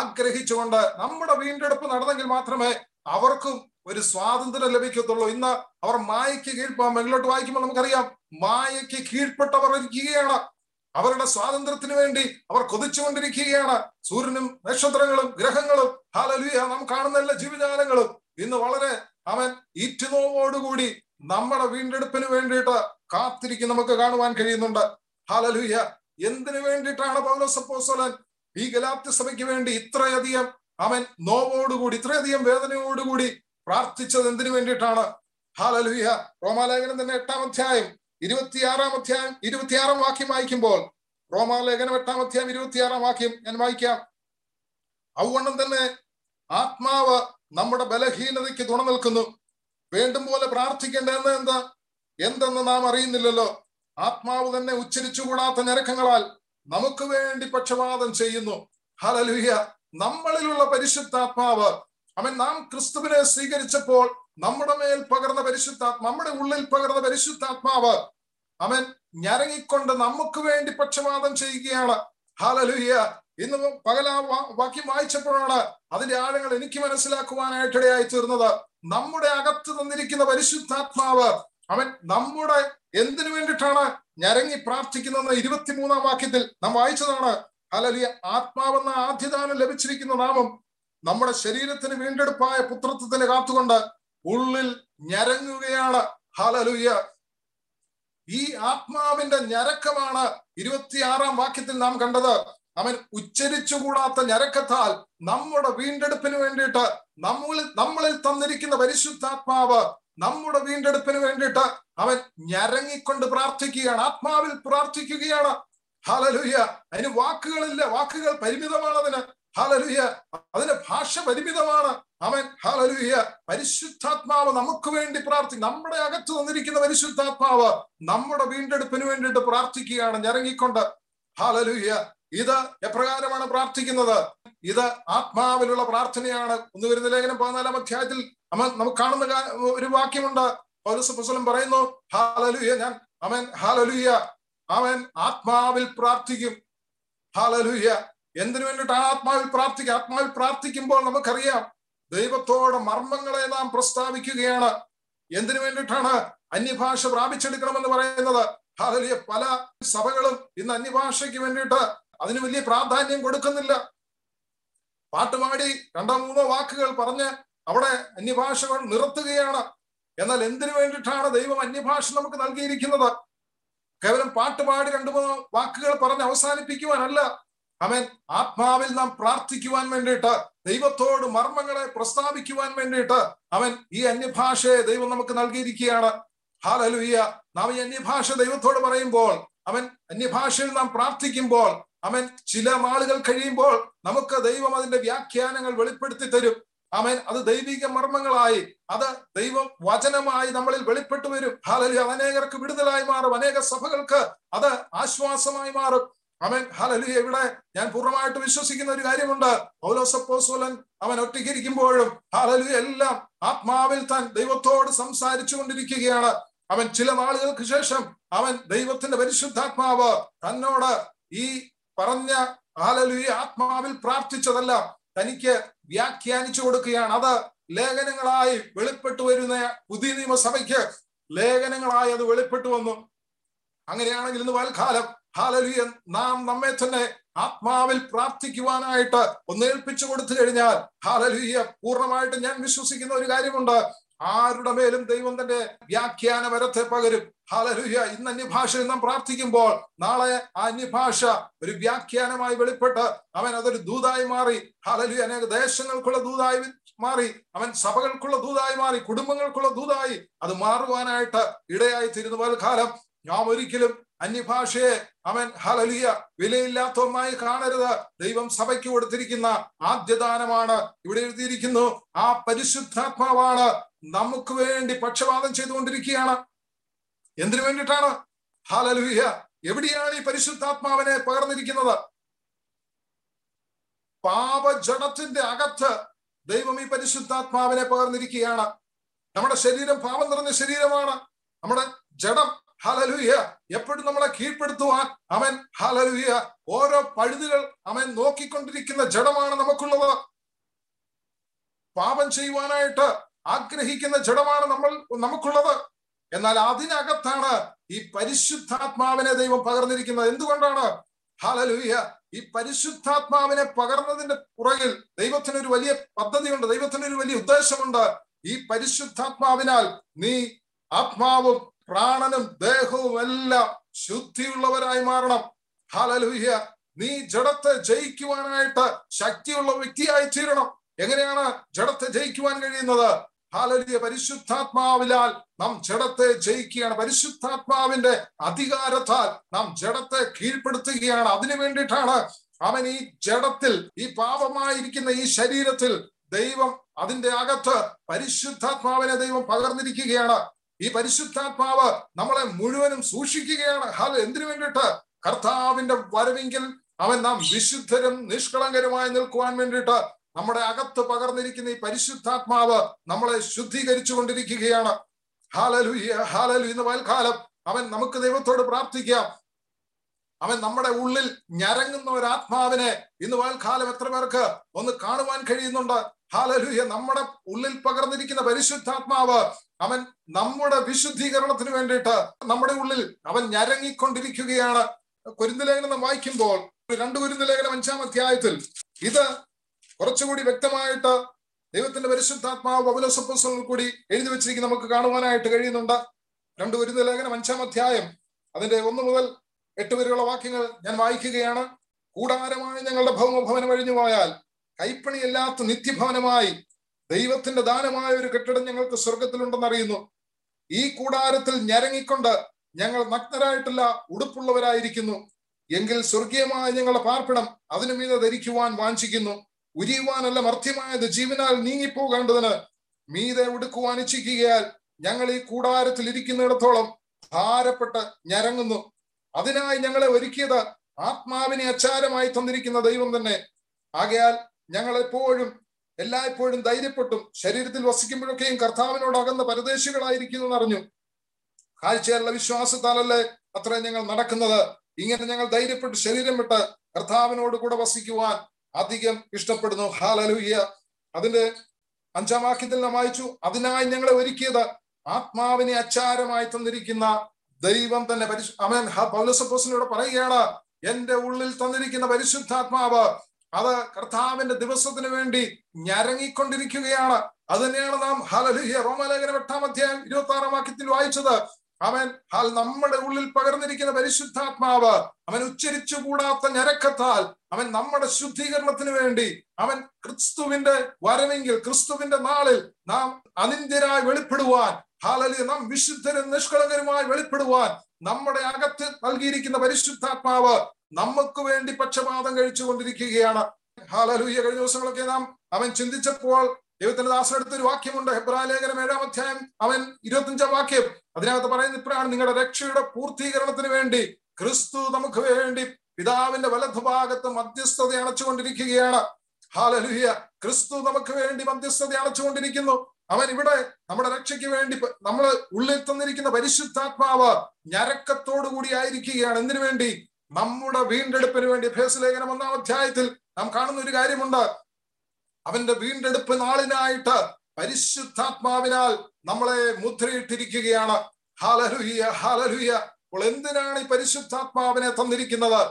ആഗ്രഹിച്ചുകൊണ്ട്. നമ്മുടെ വീണ്ടെടുപ്പ് നടന്നെങ്കിൽ മാത്രമേ അവർക്കും ഒരു സ്വാതന്ത്ര്യം ലഭിക്കത്തുള്ളൂ. ഇന്ന് അവർ മായയ്ക്ക് കീഴ്പ്പാൻ, മുകളിലോട്ട് വായിക്കുമ്പോൾ നമുക്കറിയാം, മായയ്ക്ക് കീഴ്പ്പെട്ടവർ ഇരിക്കുകയാണ്. അവരുടെ സ്വാതന്ത്ര്യത്തിന് വേണ്ടി അവർ കൊതിച്ചുകൊണ്ടിരിക്കുകയാണ്. സൂര്യനും നക്ഷത്രങ്ങളും ഗ്രഹങ്ങളും, ഹല്ലേലൂയ, നാം കാണുന്ന എല്ലാ ജീവജാലങ്ങളും ഇന്ന് വളരെ അവൻ ഈറ്റുനോവോടുകൂടി നമ്മുടെ വീണ്ടെടുപ്പിന് വേണ്ടിയിട്ട് കാത്തിരിക്കും. നമുക്ക് കാണുവാൻ കഴിയുന്നുണ്ട്. ഹല്ലേലൂയ. എന്തിനു വേണ്ടിയിട്ടാണ് പൗലോസ് അപ്പോസ്തലൻ ഈ ഗലാത്യ സഭയ്ക്ക് വേണ്ടി ഇത്രയധികം അവൻ നോവോടുകൂടി, ഇത്രയധികം വേദനയോടുകൂടി പ്രാർത്ഥിച്ചത്? എന്തിനു വേണ്ടിയിട്ടാണ്? ഹല്ലേലൂയ. റോമാലേഖനം തന്നെ എട്ടാം അധ്യായം ഇരുപത്തിയാറാം അധ്യായം ഇരുപത്തിയാറാം വാക്യം വായിക്കുമ്പോൾ, റോമാലേഖനം എട്ടാം അധ്യായം ഇരുപത്തിയാറാം വാക്യം ഞാൻ വായിക്കാം. ഔവണ്ണം തന്നെ ആത്മാവ് നമ്മുടെ ബലഹീനതയ്ക്ക് തുണ നിൽക്കുന്നു. വേണ്ടും പോലെ പ്രാർത്ഥിക്കേണ്ടതെന്ന് എന്താ എന്തെന്ന് നാം അറിയുന്നില്ലല്ലോ. ആത്മാവ് തന്നെ ഉച്ചരിച്ചുകൂടാത്ത ഞരക്കങ്ങളാൽ നമുക്ക് വേണ്ടി പക്ഷപാതം ചെയ്യുന്നു. ഹല്ലേലൂയ. നമ്മളിലുള്ള പരിശുദ്ധാത്മാവ്, അവൻ നാം ക്രിസ്തുവിനെ സ്വീകരിച്ചപ്പോൾ നമ്മുടെ മേൽ പകർന്ന പരിശുദ്ധാത്മാവ്, നമ്മുടെ ഉള്ളിൽ പകർന്ന പരിശുദ്ധാത്മാവ് അവൻ ഞരങ്ങിക്കൊണ്ട് നമുക്ക് വേണ്ടി പക്ഷപാതം ചെയ്യുകയാണ്. ഹല്ലേലൂയ. ഇന്ന് പകലാ വാക്യം വായിച്ചപ്പോഴാണ് അതിന്റെ ആഴങ്ങൾ എനിക്ക് മനസ്സിലാക്കുവാനായിട്ടിടയായി തീർന്നത്. നമ്മുടെ അകത്ത് തന്നിരിക്കുന്ന പരിശുദ്ധാത്മാവ് അവൻ നമ്മുടെ എന്തിനു വേണ്ടിയിട്ടാണ് ഞരങ്ങി പ്രാർത്ഥിക്കുന്നതെന്ന് ഇരുപത്തിമൂന്നാം വാക്യത്തിൽ നാം വായിച്ചതാണ്. ഹല്ലേലൂയ. ആത്മാവെന്ന ആദ്യദാനം ലഭിച്ചിരിക്കുന്ന നാമം നമ്മുടെ ശരീരത്തിന് വീണ്ടെടുപ്പായ പുത്രത്വത്തിന് കാത്തുകൊണ്ട് ഉള്ളിൽ ഞരങ്ങുകയാണ്. ഹല്ലേലൂയ. ഈ ആത്മാവിന്റെ ഞരക്കമാണ് ഇരുപത്തിയാറാം വാക്യത്തിൽ നാം കണ്ടത്. അവൻ ഉച്ചരിച്ചുകൂടാത്ത ഞരക്കത്താൽ നമ്മുടെ വീണ്ടെടുപ്പിന് വേണ്ടിയിട്ട്, നമ്മളിൽ നമ്മളിൽ തന്നിരിക്കുന്ന പരിശുദ്ധാത്മാവ് നമ്മുടെ വീണ്ടെടുപ്പിന് വേണ്ടിയിട്ട് അവൻ ഞരങ്ങിക്കൊണ്ട് പ്രാർത്ഥിക്കുകയാണ്, ആത്മാവിൽ പ്രാർത്ഥിക്കുകയാണ്. ഹല്ലേലൂയ. അതിന് വാക്കുകളില്ല, വാക്കുകൾ പരിമിതമാണ് അതിന്. ഹല്ലേലൂയ. അതിന് ഭാഷ പരിമിതമാണ്. അവൻ ഹല്ലേലൂയ പരിശുദ്ധാത്മാവ് നമുക്ക് വേണ്ടി പ്രാർത്ഥിക്കും. നമ്മുടെ അകത്ത് വന്നിരിക്കുന്ന പരിശുദ്ധാത്മാവ് നമ്മുടെ വീണ്ടെടുപ്പിന് വേണ്ടിയിട്ട് പ്രാർത്ഥിക്കുകയാണ് ഞരങ്ങിക്കൊണ്ട്. ഹല്ലേലൂയ. ഇത് എപ്രകാരമാണ് പ്രാർത്ഥിക്കുന്നത്? ഇത് ആത്മാവിലുള്ള പ്രാർത്ഥനയാണ്. ഒന്ന് വരുന്ന ലേഖനം പതിനാലാം അധ്യായത്തിൽ അവൻ നമുക്ക് കാണുന്ന ഒരു വാക്യമുണ്ട്. പൗലോസ് അപ്പോസ്തലൻ പറയുന്നു, ഹല്ലേലൂയ, ഞാൻ അവൻ ഹല്ലേലൂയ അവൻ ആത്മാവിൽ പ്രാർത്ഥിക്കും. ഹല്ലേലൂയ. എന്തിനു വേണ്ടിയിട്ടാണ് ആത്മാവിൽ പ്രാർത്ഥിക്കുക? ആത്മാവിൽ പ്രാർത്ഥിക്കുമ്പോൾ നമുക്കറിയാം, ദൈവത്തോടെ മർമ്മങ്ങളെ നാം പ്രസ്താവിക്കുകയാണ്. എന്തിനു വേണ്ടിയിട്ടാണ് അന്യഭാഷ പ്രാപിച്ചെടുക്കണമെന്ന് പറയുന്നത്? ഹല്ലേലൂയ. പല സഭകളും ഇന്ന് അന്യഭാഷയ്ക്ക് വേണ്ടിയിട്ട് അതിന് വലിയ പ്രാധാന്യം കൊടുക്കുന്നില്ല. പാട്ടുപാടി രണ്ടോ മൂന്നോ വാക്കുകൾ പറഞ്ഞ് അവിടെ അന്യഭാഷകൾ നിർത്തുകയാണ്. എന്നാൽ എന്തിനു വേണ്ടിയിട്ടാണ് ദൈവം അന്യഭാഷ നമുക്ക് നൽകിയിരിക്കുന്നത്? കേവലം പാട്ടുപാടി രണ്ടു മൂന്നോ വാക്കുകൾ പറഞ്ഞ് അവസാനിപ്പിക്കുവാനല്ല. അവൻ ആത്മാവിൽ നാം പ്രാർത്ഥിക്കുവാൻ വേണ്ടിയിട്ട്, ദൈവത്തോട് മർമ്മങ്ങളെ പ്രസ്താവിക്കുവാൻ വേണ്ടിയിട്ട് അവൻ ഈ അന്യഭാഷയെ ദൈവം നമുക്ക് നൽകിയിരിക്കുകയാണ്. ഹല്ലേലൂയ. നാം ഈ അന്യഭാഷ ദൈവത്തോട് പറയുമ്പോൾ, അവൻ അന്യഭാഷയിൽ നാം പ്രാർത്ഥിക്കുമ്പോൾ, അവൻ ചില നാളുകൾ കഴിയുമ്പോൾ നമുക്ക് ദൈവം അതിന്റെ വ്യാഖ്യാനങ്ങൾ വെളിപ്പെടുത്തി തരും. അവൻ അത് ദൈവിക മർമ്മങ്ങളായി, അത് ദൈവ വചനമായി നമ്മളിൽ വെളിപ്പെട്ടു വരും. ഹല്ലേലൂയ. അനേകർക്ക് വിടുതലായി മാറും, അനേക സഭകൾക്ക് അത് ആശ്വാസമായി മാറും. അവൻ ഹല്ലേലൂയ. ഇവിടെ ഞാൻ പൂർണ്ണമായിട്ട് വിശ്വസിക്കുന്ന ഒരു കാര്യമുണ്ട്. പൗലോസ് അപ്പോസ്തലൻ അവൻ ഒറ്റയ്ക്കിരിക്കുമ്പോഴും ഹല്ലേലൂയ എല്ലാം ആത്മാവിൽ താൻ ദൈവത്തോട് സംസാരിച്ചു കൊണ്ടിരിക്കുകയാണ്. അവൻ ചില നാളുകൾക്ക് ശേഷം അവൻ ദൈവത്തിന്റെ പരിശുദ്ധാത്മാവ് തന്നോട് ഈ പറഞ്ഞ ഹല്ലേലൂയ ആത്മാവിൽ പ്രാർത്ഥിച്ചതല്ല തനിക്ക് വ്യാഖ്യാനിച്ചു കൊടുക്കുകയാണ്. അത് ലേഖനങ്ങളായി വെളിപ്പെട്ടു വരുന്ന പുതിയ നിയമസഭയ്ക്ക് ലേഖനങ്ങളായി അത് വെളിപ്പെട്ടു വന്നു. അങ്ങനെയാണെങ്കിൽ ഇന്ന് വൽക്കാലം ഹല്ലേലൂയ നാം നമ്മെ തന്നെ ആത്മാവിൽ പ്രാർത്ഥിക്കുവാനായിട്ട് ഒന്നേൽപ്പിച്ചു കൊടുത്തു കഴിഞ്ഞാൽ ഹല്ലേലൂയ പൂർണ്ണമായിട്ട് ഞാൻ വിശ്വസിക്കുന്ന ഒരു കാര്യമുണ്ട്, ആരുടെ മേലും ദൈവം തന്റെ വ്യാഖ്യാന വരത്തെ പകരും. ഹല്ലേലൂയ ഇന്ന് അന്യഭാഷയിൽ നാം പ്രാർത്ഥിക്കുമ്പോൾ നാളെ ആ അന്യഭാഷ ഒരു വ്യാഖ്യാനമായി വെളിപ്പെട്ട് അവൻ അതൊരു ദൂതായി മാറി. ഹല്ലേലൂയ അനേക ദേശങ്ങൾക്കുള്ള ദൂതായി മാറി, അവൻ സഭകൾക്കുള്ള ദൂതായി മാറി, കുടുംബങ്ങൾക്കുള്ള ദൂതായി അത് മാറുവാനായിട്ട് ഇടയായി തീരുന്ന കാലം. നാം ഒരിക്കലും അന്യഭാഷയെ അവൻ ഹല്ലേലൂയ വിലയില്ലാത്തവുമായി കാണരുത്. ദൈവം സഭയ്ക്ക് കൊടുത്തിരിക്കുന്ന ആദ്യദാനമാണ്. ഇവിടെ എഴുതിയിരിക്കുന്നു, ആ പരിശുദ്ധാത്മാവാണ് നമുക്ക് വേണ്ടി പക്ഷപാതം ചെയ്തുകൊണ്ടിരിക്കുകയാണ്. എന്തിനു വേണ്ടിയിട്ടാണ്? ഹല്ലേലൂയ എവിടെയാണ് ഈ പരിശുദ്ധാത്മാവിനെ പകർന്നിരിക്കുന്നത്? പാപജടത്തിന്റെ അകത്ത് ദൈവം ഈ പരിശുദ്ധാത്മാവിനെ പകർന്നിരിക്കുകയാണ്. നമ്മുടെ ശരീരം പാപം നിറഞ്ഞ ശരീരമാണ്. നമ്മുടെ ജഡം ഹല്ലേലൂയ എപ്പോഴും നമ്മളെ കീഴ്പ്പെടുത്തുവാൻ അവൻ ഹല്ലേലൂയ ഓരോ പഴുതുകൾ അവൻ നോക്കിക്കൊണ്ടിരിക്കുന്ന ജഡമാണ് നമുക്കുള്ളത്. പാപം ചെയ്യുവാനായിട്ട് ആഗ്രഹിക്കുന്ന ജഡമാണ് നമ്മൾ നമുക്കുള്ളത്. എന്നാൽ അതിനകത്താണ് ഈ പരിശുദ്ധാത്മാവിനെ ദൈവം പകർന്നിരിക്കുന്നത്. എന്തുകൊണ്ടാണ്? ഹല്ലേലൂയ ഈ പരിശുദ്ധാത്മാവിനെ പകർന്നതിന്റെ പുറകിൽ ദൈവത്തിനൊരു വലിയ പദ്ധതിയുണ്ട്, ദൈവത്തിനൊരു വലിയ ഉദ്ദേശമുണ്ട്. ഈ പരിശുദ്ധാത്മാവിനാൽ നീ ആത്മാവും പ്രാണനും ദേഹവും എല്ലാം ശുദ്ധിയുള്ളവരായി മാറണം. ഹല്ലേലൂയ നീ ജഡത്തെ ജയിക്കുവാനായിട്ട് ശക്തിയുള്ള വ്യക്തിയായി തീരണം. എങ്ങനെയാണ് ജഡത്തെ ജയിക്കുവാൻ കഴിയുന്നത്? ഹല്ലേലൂയ പരിശുദ്ധാത്മാവിനാൽ നാം ജഡത്തെ ജയിക്കുകയാണ്. പരിശുദ്ധാത്മാവിന്റെ അധികാരത്താൽ നാം ജഡത്തെ കീഴ്പ്പെടുത്തുകയാണ്. അതിനു വേണ്ടിയിട്ടാണ് അവൻ ഈ ജഡത്തിൽ, ഈ പാപമായിരിക്കുന്ന ഈ ശരീരത്തിൽ ദൈവം അതിന്റെ അകത്ത് പരിശുദ്ധാത്മാവിനെ ദൈവം പകർന്നിരിക്കുകയാണ്. ഈ പരിശുദ്ധാത്മാവ് നമ്മളെ മുഴുവനും സൂക്ഷിക്കുകയാണ്. ഹൽ എന്തിനു വേണ്ടിയിട്ട്? കർത്താവിന്റെ വരവിങ്കിൽ അവൻ നാം വിശുദ്ധരും നിഷ്കളങ്കരുമായി നിൽക്കുവാൻ വേണ്ടിയിട്ട് നമ്മുടെ അകത്ത് പകർന്നിരിക്കുന്ന ഈ പരിശുദ്ധാത്മാവ് നമ്മളെ ശുദ്ധീകരിച്ചു കൊണ്ടിരിക്കുകയാണ്. ഹല്ലേലൂയ ഹല്ലേലൂയ ഇന്ന് വൽക്കാലം അവൻ നമുക്ക് ദൈവത്തോട് പ്രാർത്ഥിക്കാം. അവൻ നമ്മുടെ ഉള്ളിൽ ഞരങ്ങുന്ന ഒരു ആത്മാവിനെ ഇന്ന് വൽക്കാലം എത്ര പേർക്ക് ഒന്ന് കാണുവാൻ കഴിയുന്നുണ്ട്? ഹല്ലേലൂയ നമ്മുടെ ഉള്ളിൽ പകർന്നിരിക്കുന്ന പരിശുദ്ധാത്മാവ് അവൻ നമ്മുടെ വിശുദ്ധീകരണത്തിന് വേണ്ടിയിട്ട് നമ്മുടെ ഉള്ളിൽ അവൻ ഞരങ്ങിക്കൊണ്ടിരിക്കുകയാണ്. കൊരിന്ത്യലേഖനം നാം വായിക്കുമ്പോൾ രണ്ട് കൊരിന്ത്യലേഖനം അഞ്ചാം അധ്യായത്തിൽ ഇത് കുറച്ചുകൂടി വ്യക്തമായിട്ട് ദൈവത്തിന്റെ പരിശുദ്ധാത്മാവ് പൗലോസ് അപ്പോസ്തലൻ കൂടി എഴുതി വെച്ചിരിക്കുന്നത് നമുക്ക് കാണുവാനായിട്ട് കഴിയുന്നുണ്ട്. രണ്ട് കൊരിന്ത്യലേഖനം അഞ്ചാം അധ്യായം അതിന്റെ ഒന്ന് മുതൽ എട്ട് വരെയുള്ള വാക്യങ്ങൾ ഞാൻ വായിക്കുകയാണ്. കൂടാരമായ ഞങ്ങളുടെ ഭൗമഭവനം കഴിഞ്ഞു പോയാൽ കൈപ്പണിയല്ലാത്ത നിത്യഭവനമായി ദൈവത്തിന്റെ ദാനമായ ഒരു കെട്ടിടം ഞങ്ങൾക്ക് സ്വർഗത്തിലുണ്ടെന്നറിയുന്നു. ഈ കൂടാരത്തിൽ ഞരങ്ങിക്കൊണ്ട് ഞങ്ങൾ നഗ്നരായിട്ടല്ല ഉടുപ്പുള്ളവരായിരിക്കുന്നു. എങ്കിൽ സ്വർഗീയമായ ഞങ്ങളുടെ പാർപ്പിടം അതിനു മീതെ ധരിക്കുവാൻ വാഞ്ചിക്കുന്നു. ഉരിയുവാനല്ല മർത്യമായത് ജീവനാൽ നീങ്ങിപ്പോകേണ്ടതിന് മീതെ ഉടുക്കുവാൻ ഇച്ഛിക്കുകയാൽ ഞങ്ങൾ ഈ കൂടാരത്തിൽ ഇരിക്കുന്നിടത്തോളം ഭാരപ്പെട്ട് ഞരങ്ങുന്നു. അതിനായി ഞങ്ങളെ ഒരുക്കിയത് ആത്മാവിനെ അച്ചാരമായി തന്നിരിക്കുന്ന ദൈവം തന്നെ. ആകയാൽ ഞങ്ങൾ എപ്പോഴും എല്ലായ്പ്പോഴും ധൈര്യപ്പെട്ടും ശരീരത്തിൽ വസിക്കുമ്പോഴൊക്കെയും കർത്താവിനോടകന്ന പരദേശികളായിരിക്കുന്നു അറിഞ്ഞു. കാഴ്ചയല്ല വിശ്വാസത്താലല്ലേ അത്രയും ഞങ്ങൾ നടക്കുന്നത്. ഇങ്ങനെ ഞങ്ങൾ ധൈര്യപ്പെട്ട് ശരീരം വിട്ട് കർത്താവിനോട് കൂടെ വസിക്കുവാൻ അധികം ഇഷ്ടപ്പെടുന്നു. ഹല്ലേലൂയ അതിന്റെ അഞ്ചാം വാക്യത്തിൽ നാം വായിച്ചു, അതിനായി ഞങ്ങളെ ഒരുക്കിയത് ആത്മാവിനെ അച്ചാരമായി തന്നിരിക്കുന്ന ദൈവം തന്നെ. പരിശു അവൻ പൗലോസ് അപ്പോസ്തലനോട് പറയുകയാണ്, എന്റെ ഉള്ളിൽ തന്നിരിക്കുന്ന പരിശുദ്ധാത്മാവ് അത് കർത്താവിന്റെ ദിവസത്തിന് വേണ്ടി ഞരങ്ങിക്കൊണ്ടിരിക്കുകയാണ്. അത് തന്നെയാണ് നാം ഹല്ലേലൂയ റോമാലേഖനം എട്ടാം അധ്യായം ഇരുപത്തി ആറാം വാക്യത്തിൽ വായിച്ചത്. അവൻ ഹാൽ നമ്മുടെ ഉള്ളിൽ പകർന്നിരിക്കുന്ന പരിശുദ്ധാത്മാവ് അവൻ ഉച്ചരിച്ചു കൂടാത്ത ഞരക്കത്താൽ അവൻ നമ്മുടെ ശുദ്ധീകരണത്തിന് വേണ്ടി അവൻ ക്രിസ്തുവിന്റെ വരവെങ്കിൽ ക്രിസ്തുവിന്റെ നാളിൽ നാം അനിന്ദ്യരായി വെളിപ്പെടുവാൻ ഹല്ലേലൂയ നാം വിശുദ്ധരും നിഷ്കളങ്കരുമായി വെളിപ്പെടുവാൻ നമ്മുടെ അകത്ത് നൽകിയിരിക്കുന്ന പരിശുദ്ധാത്മാവ് നമുക്ക് വേണ്ടി പക്ഷപാതം കഴിച്ചു കൊണ്ടിരിക്കുകയാണ്. ഹല്ലേലൂയ കഴിഞ്ഞ ദിവസങ്ങളൊക്കെ നാം അവൻ ചിന്തിച്ചപ്പോൾ ദൈവത്തിന്റെ ദാസനടുത്തൊരു വാക്യമുണ്ട്. എബ്രായലേഖനം ഏഴാം അധ്യായം അവൻ ഇരുപത്തിയഞ്ചാം വാക്യം അതിനകത്ത് പറയുന്ന ഇപ്പോഴാണ്, നിങ്ങളുടെ രക്ഷയുടെ പൂർത്തീകരണത്തിന് വേണ്ടി ക്രിസ്തു നമുക്ക് വേണ്ടി പിതാവിന്റെ വലതുഭാഗത്ത് മധ്യസ്ഥത അണച്ചുകൊണ്ടിരിക്കുകയാണ്. ഹല്ലേലൂയ ക്രിസ്തു നമുക്ക് വേണ്ടി മധ്യസ്ഥത അണച്ചുകൊണ്ടിരിക്കുന്നു. അവൻ ഇവിടെ നമ്മുടെ രക്ഷയ്ക്ക് വേണ്ടി നമ്മൾ ഉള്ളിൽ തന്നിരിക്കുന്ന പരിശുദ്ധാത്മാവ് ഞരക്കത്തോടു കൂടി ആയിരിക്കുകയാണ്. എന്തിനു വേണ്ടി? നമ്മുടെ വീണ്ടെടുപ്പിന് വേണ്ടി. എഫേസ്യലേഖനം ഒന്നാം അധ്യായത്തിൽ നാം കാണുന്ന ഒരു കാര്യമുണ്ട്, അവന്റെ വീണ്ടെടുപ്പ് നാളിനായിട്ട് പരിശുദ്ധാത്മാവിനാൽ നമ്മളെ മുദ്രയിട്ടിരിക്കുകയാണ്. Hallelujah hallelujah. അപ്പോൾ എന്തിനാണ് ഈ പരിശുദ്ധാത്മാവിനെ തന്നിരിക്കുന്നത്?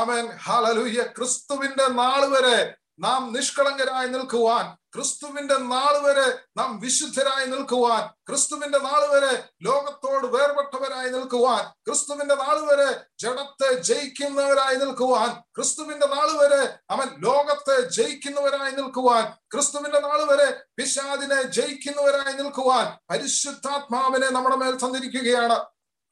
Amen, hallelujah. ക്രിസ്തുവിന്റെ നാൾ വരെ നാം നിഷ്കളങ്കരായി നിൽക്കുവാൻ, ക്രിസ്തുവിന്റെ നാൾ വരെ നാം വിശുദ്ധരായി നിൽക്കുവാൻ, ക്രിസ്തുവിന്റെ നാൾ വരെ ലോകത്തോട് വേർപെട്ടവരായി നിൽക്കുവാൻ, ക്രിസ്തുവിന്റെ നാൾ വരെ ജഡത്തെ ജയിക്കുന്നവരായി നിൽക്കുവാൻ, ക്രിസ്തുവിന്റെ നാൾ വരെ അവൻ ലോകത്തെ ജയിക്കുന്നവരായി നിൽക്കുവാൻ, ക്രിസ്തുവിന്റെ നാൾ വരെ പിശാദിനെ ജയിക്കുന്നവരായി നിൽക്കുവാൻ പരിശുദ്ധാത്മാവിനെ നമ്മുടെ മേൽ തന്നിരിക്കുകയാണ്.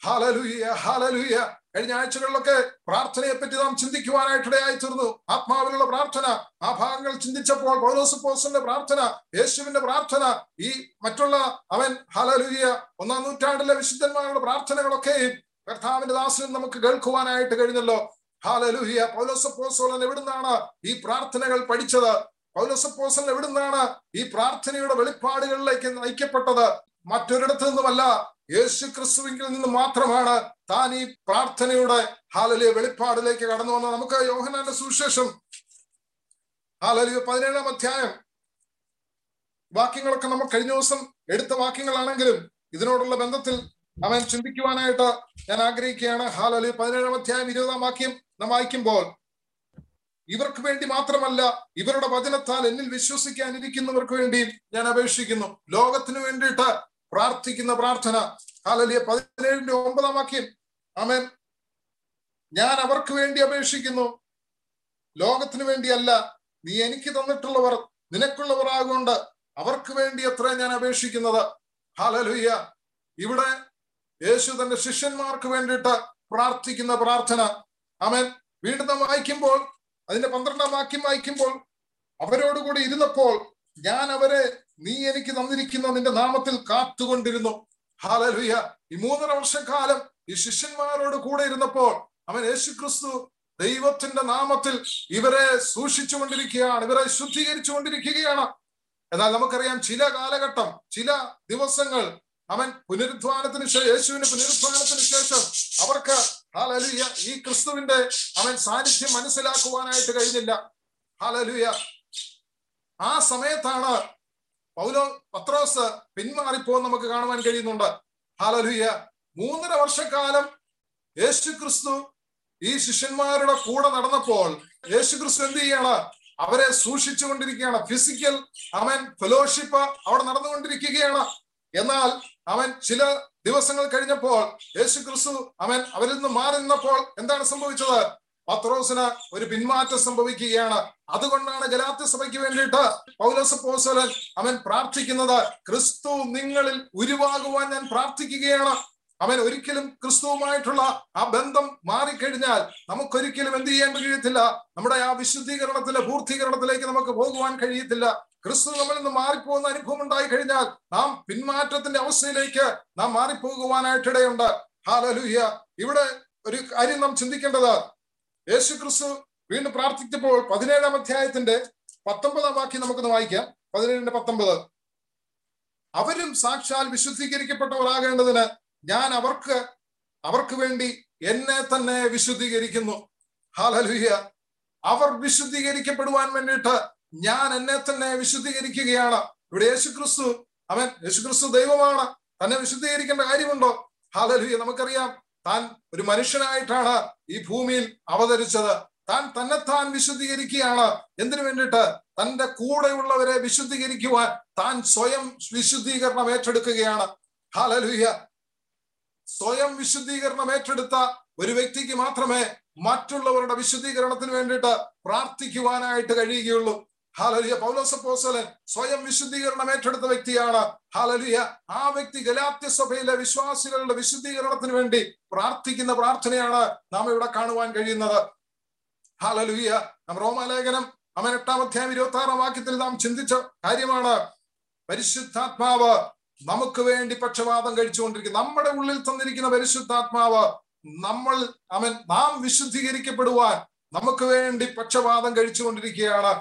ഹല്ലേലൂയ ഹല്ലേലൂയ. കഴിഞ്ഞ ആഴ്ചകളിലൊക്കെ പ്രാർത്ഥനയെ പറ്റി നാം ചിന്തിക്കുവാനായിട്ടിടയായി തീർന്നു. ആത്മാവിലുള്ള പ്രാർത്ഥന ആ ഭാഗങ്ങൾ ചിന്തിച്ചപ്പോൾ പൗലോസ് അപ്പോസ്തലന്റെ പ്രാർത്ഥന, യേശുവിന്റെ പ്രാർത്ഥന, ഈ മറ്റുള്ള അവൻ ഹല്ലേലൂയ ഒന്നാം നൂറ്റാണ്ടിലെ വിശുദ്ധന്മാരുടെ പ്രാർത്ഥനകളൊക്കെയും കർത്താവിന്റെ ദാസനും നമുക്ക് കേൾക്കുവാനായിട്ട് കഴിഞ്ഞല്ലോ. ഹല്ലേലൂയ. പൗലോസ് അപ്പോസ്തലൻ എവിടുന്നാണ് ഈ പ്രാർത്ഥനകൾ പഠിച്ചത്? പൗലോസ് അപ്പോസ്തലൻ എവിടുന്നാണ് ഈ പ്രാർത്ഥനയുടെ വെളിപ്പാടുകളിലേക്ക് നയിക്കപ്പെട്ടത്? മറ്റൊരിടത്തു നിന്നുമല്ല, യേശു ക്രിസ്തുവിൽ നിന്ന് മാത്രമാണ് താൻ ഈ പ്രാർത്ഥനയുടെ ഹാലലിയ വെളിപ്പാടിലേക്ക് കടന്നു വന്ന. നമുക്ക് യോഹന്നാന്റെ സുവിശേഷം ഹാലലിയ പതിനേഴാം അധ്യായം വാക്യങ്ങളൊക്കെ നമ്മൾ കഴിഞ്ഞ ദിവസം എടുത്ത വാക്യങ്ങളാണെങ്കിലും ഇതിനോടുള്ള ബന്ധത്തിൽ അവൻ ചിന്തിക്കുവാനായിട്ട് ഞാൻ ആഗ്രഹിക്കുകയാണ്. ഹാലലിയ പതിനേഴാം അധ്യായം ഇരുപതാം വാക്യം നാം വായിക്കുമ്പോൾ, ഇവർക്ക് വേണ്ടി മാത്രമല്ല ഇവരുടെ വചനത്താൽ എന്നിൽ വിശ്വസിക്കാനിരിക്കുന്നവർക്ക് വേണ്ടി ഞാൻ അപേക്ഷിക്കുന്നു. ലോകത്തിനു വേണ്ടിയിട്ട് പ്രാർത്ഥിക്കുന്ന പ്രാർത്ഥന. ഹല്ലേലൂയ. പതിനേഴിന്റെ ഒമ്പതാം വാക്യം, ആമേൻ, ഞാൻ അവർക്ക് വേണ്ടി അപേക്ഷിക്കുന്നു, ലോകത്തിനു വേണ്ടിയല്ല. നീ എനിക്ക് തന്നിട്ടുള്ളവർ നിനക്കുള്ളവർ ആകൊണ്ട് അവർക്ക് വേണ്ടി അത്ര ഞാൻ അപേക്ഷിക്കുന്നത്. ഹല്ലേലൂയ. ഇവിടെ യേശു തന്റെ ശിഷ്യന്മാർക്ക് വേണ്ടിയിട്ട് പ്രാർത്ഥിക്കുന്ന പ്രാർത്ഥന. ആമേൻ. വീണ്ടും വായിക്കുമ്പോൾ അതിന്റെ പന്ത്രണ്ടാം വാക്യം വായിക്കുമ്പോൾ, അവരോടുകൂടി ഇരുന്നപ്പോൾ ഞാൻ അവരെ നീ എനിക്ക് തന്നിരിക്കുന്ന നിന്റെ നാമത്തിൽ കാത്തുകൊണ്ടിരുന്നു. ഹല്ലേലൂയ. ഈ മൂന്നര വർഷക്കാലം ഈ ശിഷ്യന്മാരോട് കൂടെ ഇരുന്നപ്പോൾ അവൻ യേശു ക്രിസ്തു ദൈവത്തിന്റെ നാമത്തിൽ ഇവരെ സൂക്ഷിച്ചു കൊണ്ടിരിക്കുകയാണ്, ഇവരെ ശുദ്ധീകരിച്ചു കൊണ്ടിരിക്കുകയാണ്. എന്നാൽ നമുക്കറിയാം, ചില കാലഘട്ടം, ചില ദിവസങ്ങൾ അവൻ പുനരുദ്ധാനത്തിന് ശേഷം, യേശുവിന്റെ പുനരുദ്ധാനത്തിന് ശേഷം അവർക്ക് ഹല്ലേലൂയ ഈ ക്രിസ്തുവിന്റെ അവൻ സാന്നിധ്യം മനസ്സിലാക്കുവാനായിട്ട് കഴിഞ്ഞില്ല. ഹല്ലേലൂയ. ആ സമയത്താണ് പൗലോ പത്രോസ് പിന്മാറിപ്പോ നമുക്ക് കാണുവാൻ കഴിയുന്നുണ്ട്. ഹല്ലേലൂയ. മൂന്നര വർഷക്കാലം യേശു ക്രിസ്തു ഈ ശിഷ്യന്മാരുടെ കൂടെ നടന്നപ്പോൾ യേശു ക്രിസ്തു എന്ത് ചെയ്യാണ്? അവരെ സൂക്ഷിച്ചു കൊണ്ടിരിക്കുകയാണ്. ഫിസിക്കൽ അവൻ ഫെലോഷിപ്പ് അവിടെ നടന്നുകൊണ്ടിരിക്കുകയാണ്. എന്നാൽ അവൻ ചില ദിവസങ്ങൾ കഴിഞ്ഞപ്പോൾ യേശു ക്രിസ്തു അവൻ അവരിൽ നിന്ന് മാറി നിന്നപ്പോൾ എന്താണ് സംഭവിച്ചത്? പത്രോസിന് ഒരു പിന്മാറ്റം സംഭവിക്കുകയാണ്. അതുകൊണ്ടാണ് ഗലാത്യ സഭയ്ക്ക് വേണ്ടിയിട്ട് പൗലോസ് അപ്പോസ്തലൻ അവൻ പ്രാർത്ഥിക്കുന്നത്, ക്രിസ്തു നിങ്ങളിൽ ഉരുവാകുവാൻ ഞാൻ പ്രാർത്ഥിക്കുകയാണ്. അവൻ ഒരിക്കലും ക്രിസ്തുവുമായിട്ടുള്ള ആ ബന്ധം മാറിക്കഴിഞ്ഞാൽ നമുക്കൊരിക്കലും എന്ത് ചെയ്യാൻ കഴിയത്തില്ല? നമ്മുടെ ആ വിശുദ്ധീകരണത്തിലെ പൂർത്തീകരണത്തിലേക്ക് നമുക്ക് പോകുവാൻ കഴിയത്തില്ല. ക്രിസ്തു നമ്മളിൽ നിന്ന് മാറിപ്പോകുന്ന അനുഭവം ഉണ്ടായി കഴിഞ്ഞാൽ നാം പിന്മാറ്റത്തിന്റെ അവസ്ഥയിലേക്ക് നാം മാറിപ്പോകുവാനായിട്ടിടയുണ്ട്. ഹല്ലേലൂയ. ഇവിടെ ഒരു കാര്യം നാം ചിന്തിക്കേണ്ടത്, യേശു ക്രിസ്തു വീണ്ടും പ്രാർത്ഥിച്ചപ്പോൾ പതിനേഴാം അധ്യായത്തിന്റെ പത്തൊമ്പതാം വാക്യം നമുക്കൊന്ന് വായിക്കാം. പതിനേഴിന്റെ പത്തൊമ്പത്, അവരും സാക്ഷാൽ വിശുദ്ധീകരിക്കപ്പെട്ടവരാകേണ്ടതിന് ഞാൻ അവർക്ക് അവർക്ക് വേണ്ടി എന്നെ തന്നെ വിശുദ്ധീകരിക്കുന്നു. ഹല്ലേലൂയ. അവർ വിശുദ്ധീകരിക്കപ്പെടുവാൻ വേണ്ടിയിട്ട് ഞാൻ എന്നെ തന്നെ വിശുദ്ധീകരിക്കുകയാണ്. ഇവിടെ യേശു ക്രിസ്തു അവൻ യേശു ക്രിസ്തു ദൈവമാണ്, തന്നെ വിശുദ്ധീകരിക്കേണ്ട കാര്യമുണ്ടോ? ഹല്ലേലൂയ. നമുക്കറിയാം, താൻ ഒരു മനുഷ്യനായിട്ടാണ് ഈ ഭൂമിയിൽ അവതരിച്ചത്. താൻ തന്നെത്താൻ വിശുദ്ധീകരിക്കുകയാണ്. എന്തിനു വേണ്ടിയിട്ട്? തന്റെ കൂടെയുള്ളവരെ വിശുദ്ധീകരിക്കുവാൻ താൻ സ്വയം വിശുദ്ധീകരണം ഏറ്റെടുക്കുകയാണ്. ഹല്ലേലൂയ. സ്വയം വിശുദ്ധീകരണം ഏറ്റെടുത്ത ഒരു വ്യക്തിക്ക് മാത്രമേ മറ്റുള്ളവരുടെ വിശുദ്ധീകരണത്തിന് വേണ്ടിയിട്ട് പ്രാർത്ഥിക്കുവാനായിട്ട് കഴിയുകയുള്ളൂ. ഹല്ലേലൂയ. പൗലോസ് അപ്പോസ്തലൻ സ്വയം വിശുദ്ധീകരണം ഏറ്റെടുത്ത വ്യക്തിയാണ്. ഹല്ലേലൂയ. ആ വ്യക്തി ഗലാത്യ സഭയിലെ വിശ്വാസികളുടെ വിശുദ്ധീകരണത്തിന് വേണ്ടി പ്രാർത്ഥിക്കുന്ന പ്രാർത്ഥനയാണ് നാം ഇവിടെ കാണുവാൻ കഴിയുന്നത്. ഹല്ലേലൂയ. നാം റോമാലേഖനം അവൻ എട്ടാം അധ്യായം ഇരുപത്തി ആറാം വാക്യത്തിൽ നാം ചിന്തിച്ച കാര്യമാണ്, പരിശുദ്ധാത്മാവ് നമുക്ക് വേണ്ടി പക്ഷവാദം കഴിച്ചുകൊണ്ടിരിക്കുന്നു. നമ്മുടെ ഉള്ളിൽ തന്നിരിക്കുന്ന പരിശുദ്ധാത്മാവ് നമ്മൾ അവൻ നാം വിശുദ്ധീകരിക്കപ്പെടുവാൻ നമുക്ക് വേണ്ടി പക്ഷവാദം കഴിച്ചുകൊണ്ടിരിക്കുകയാണ്.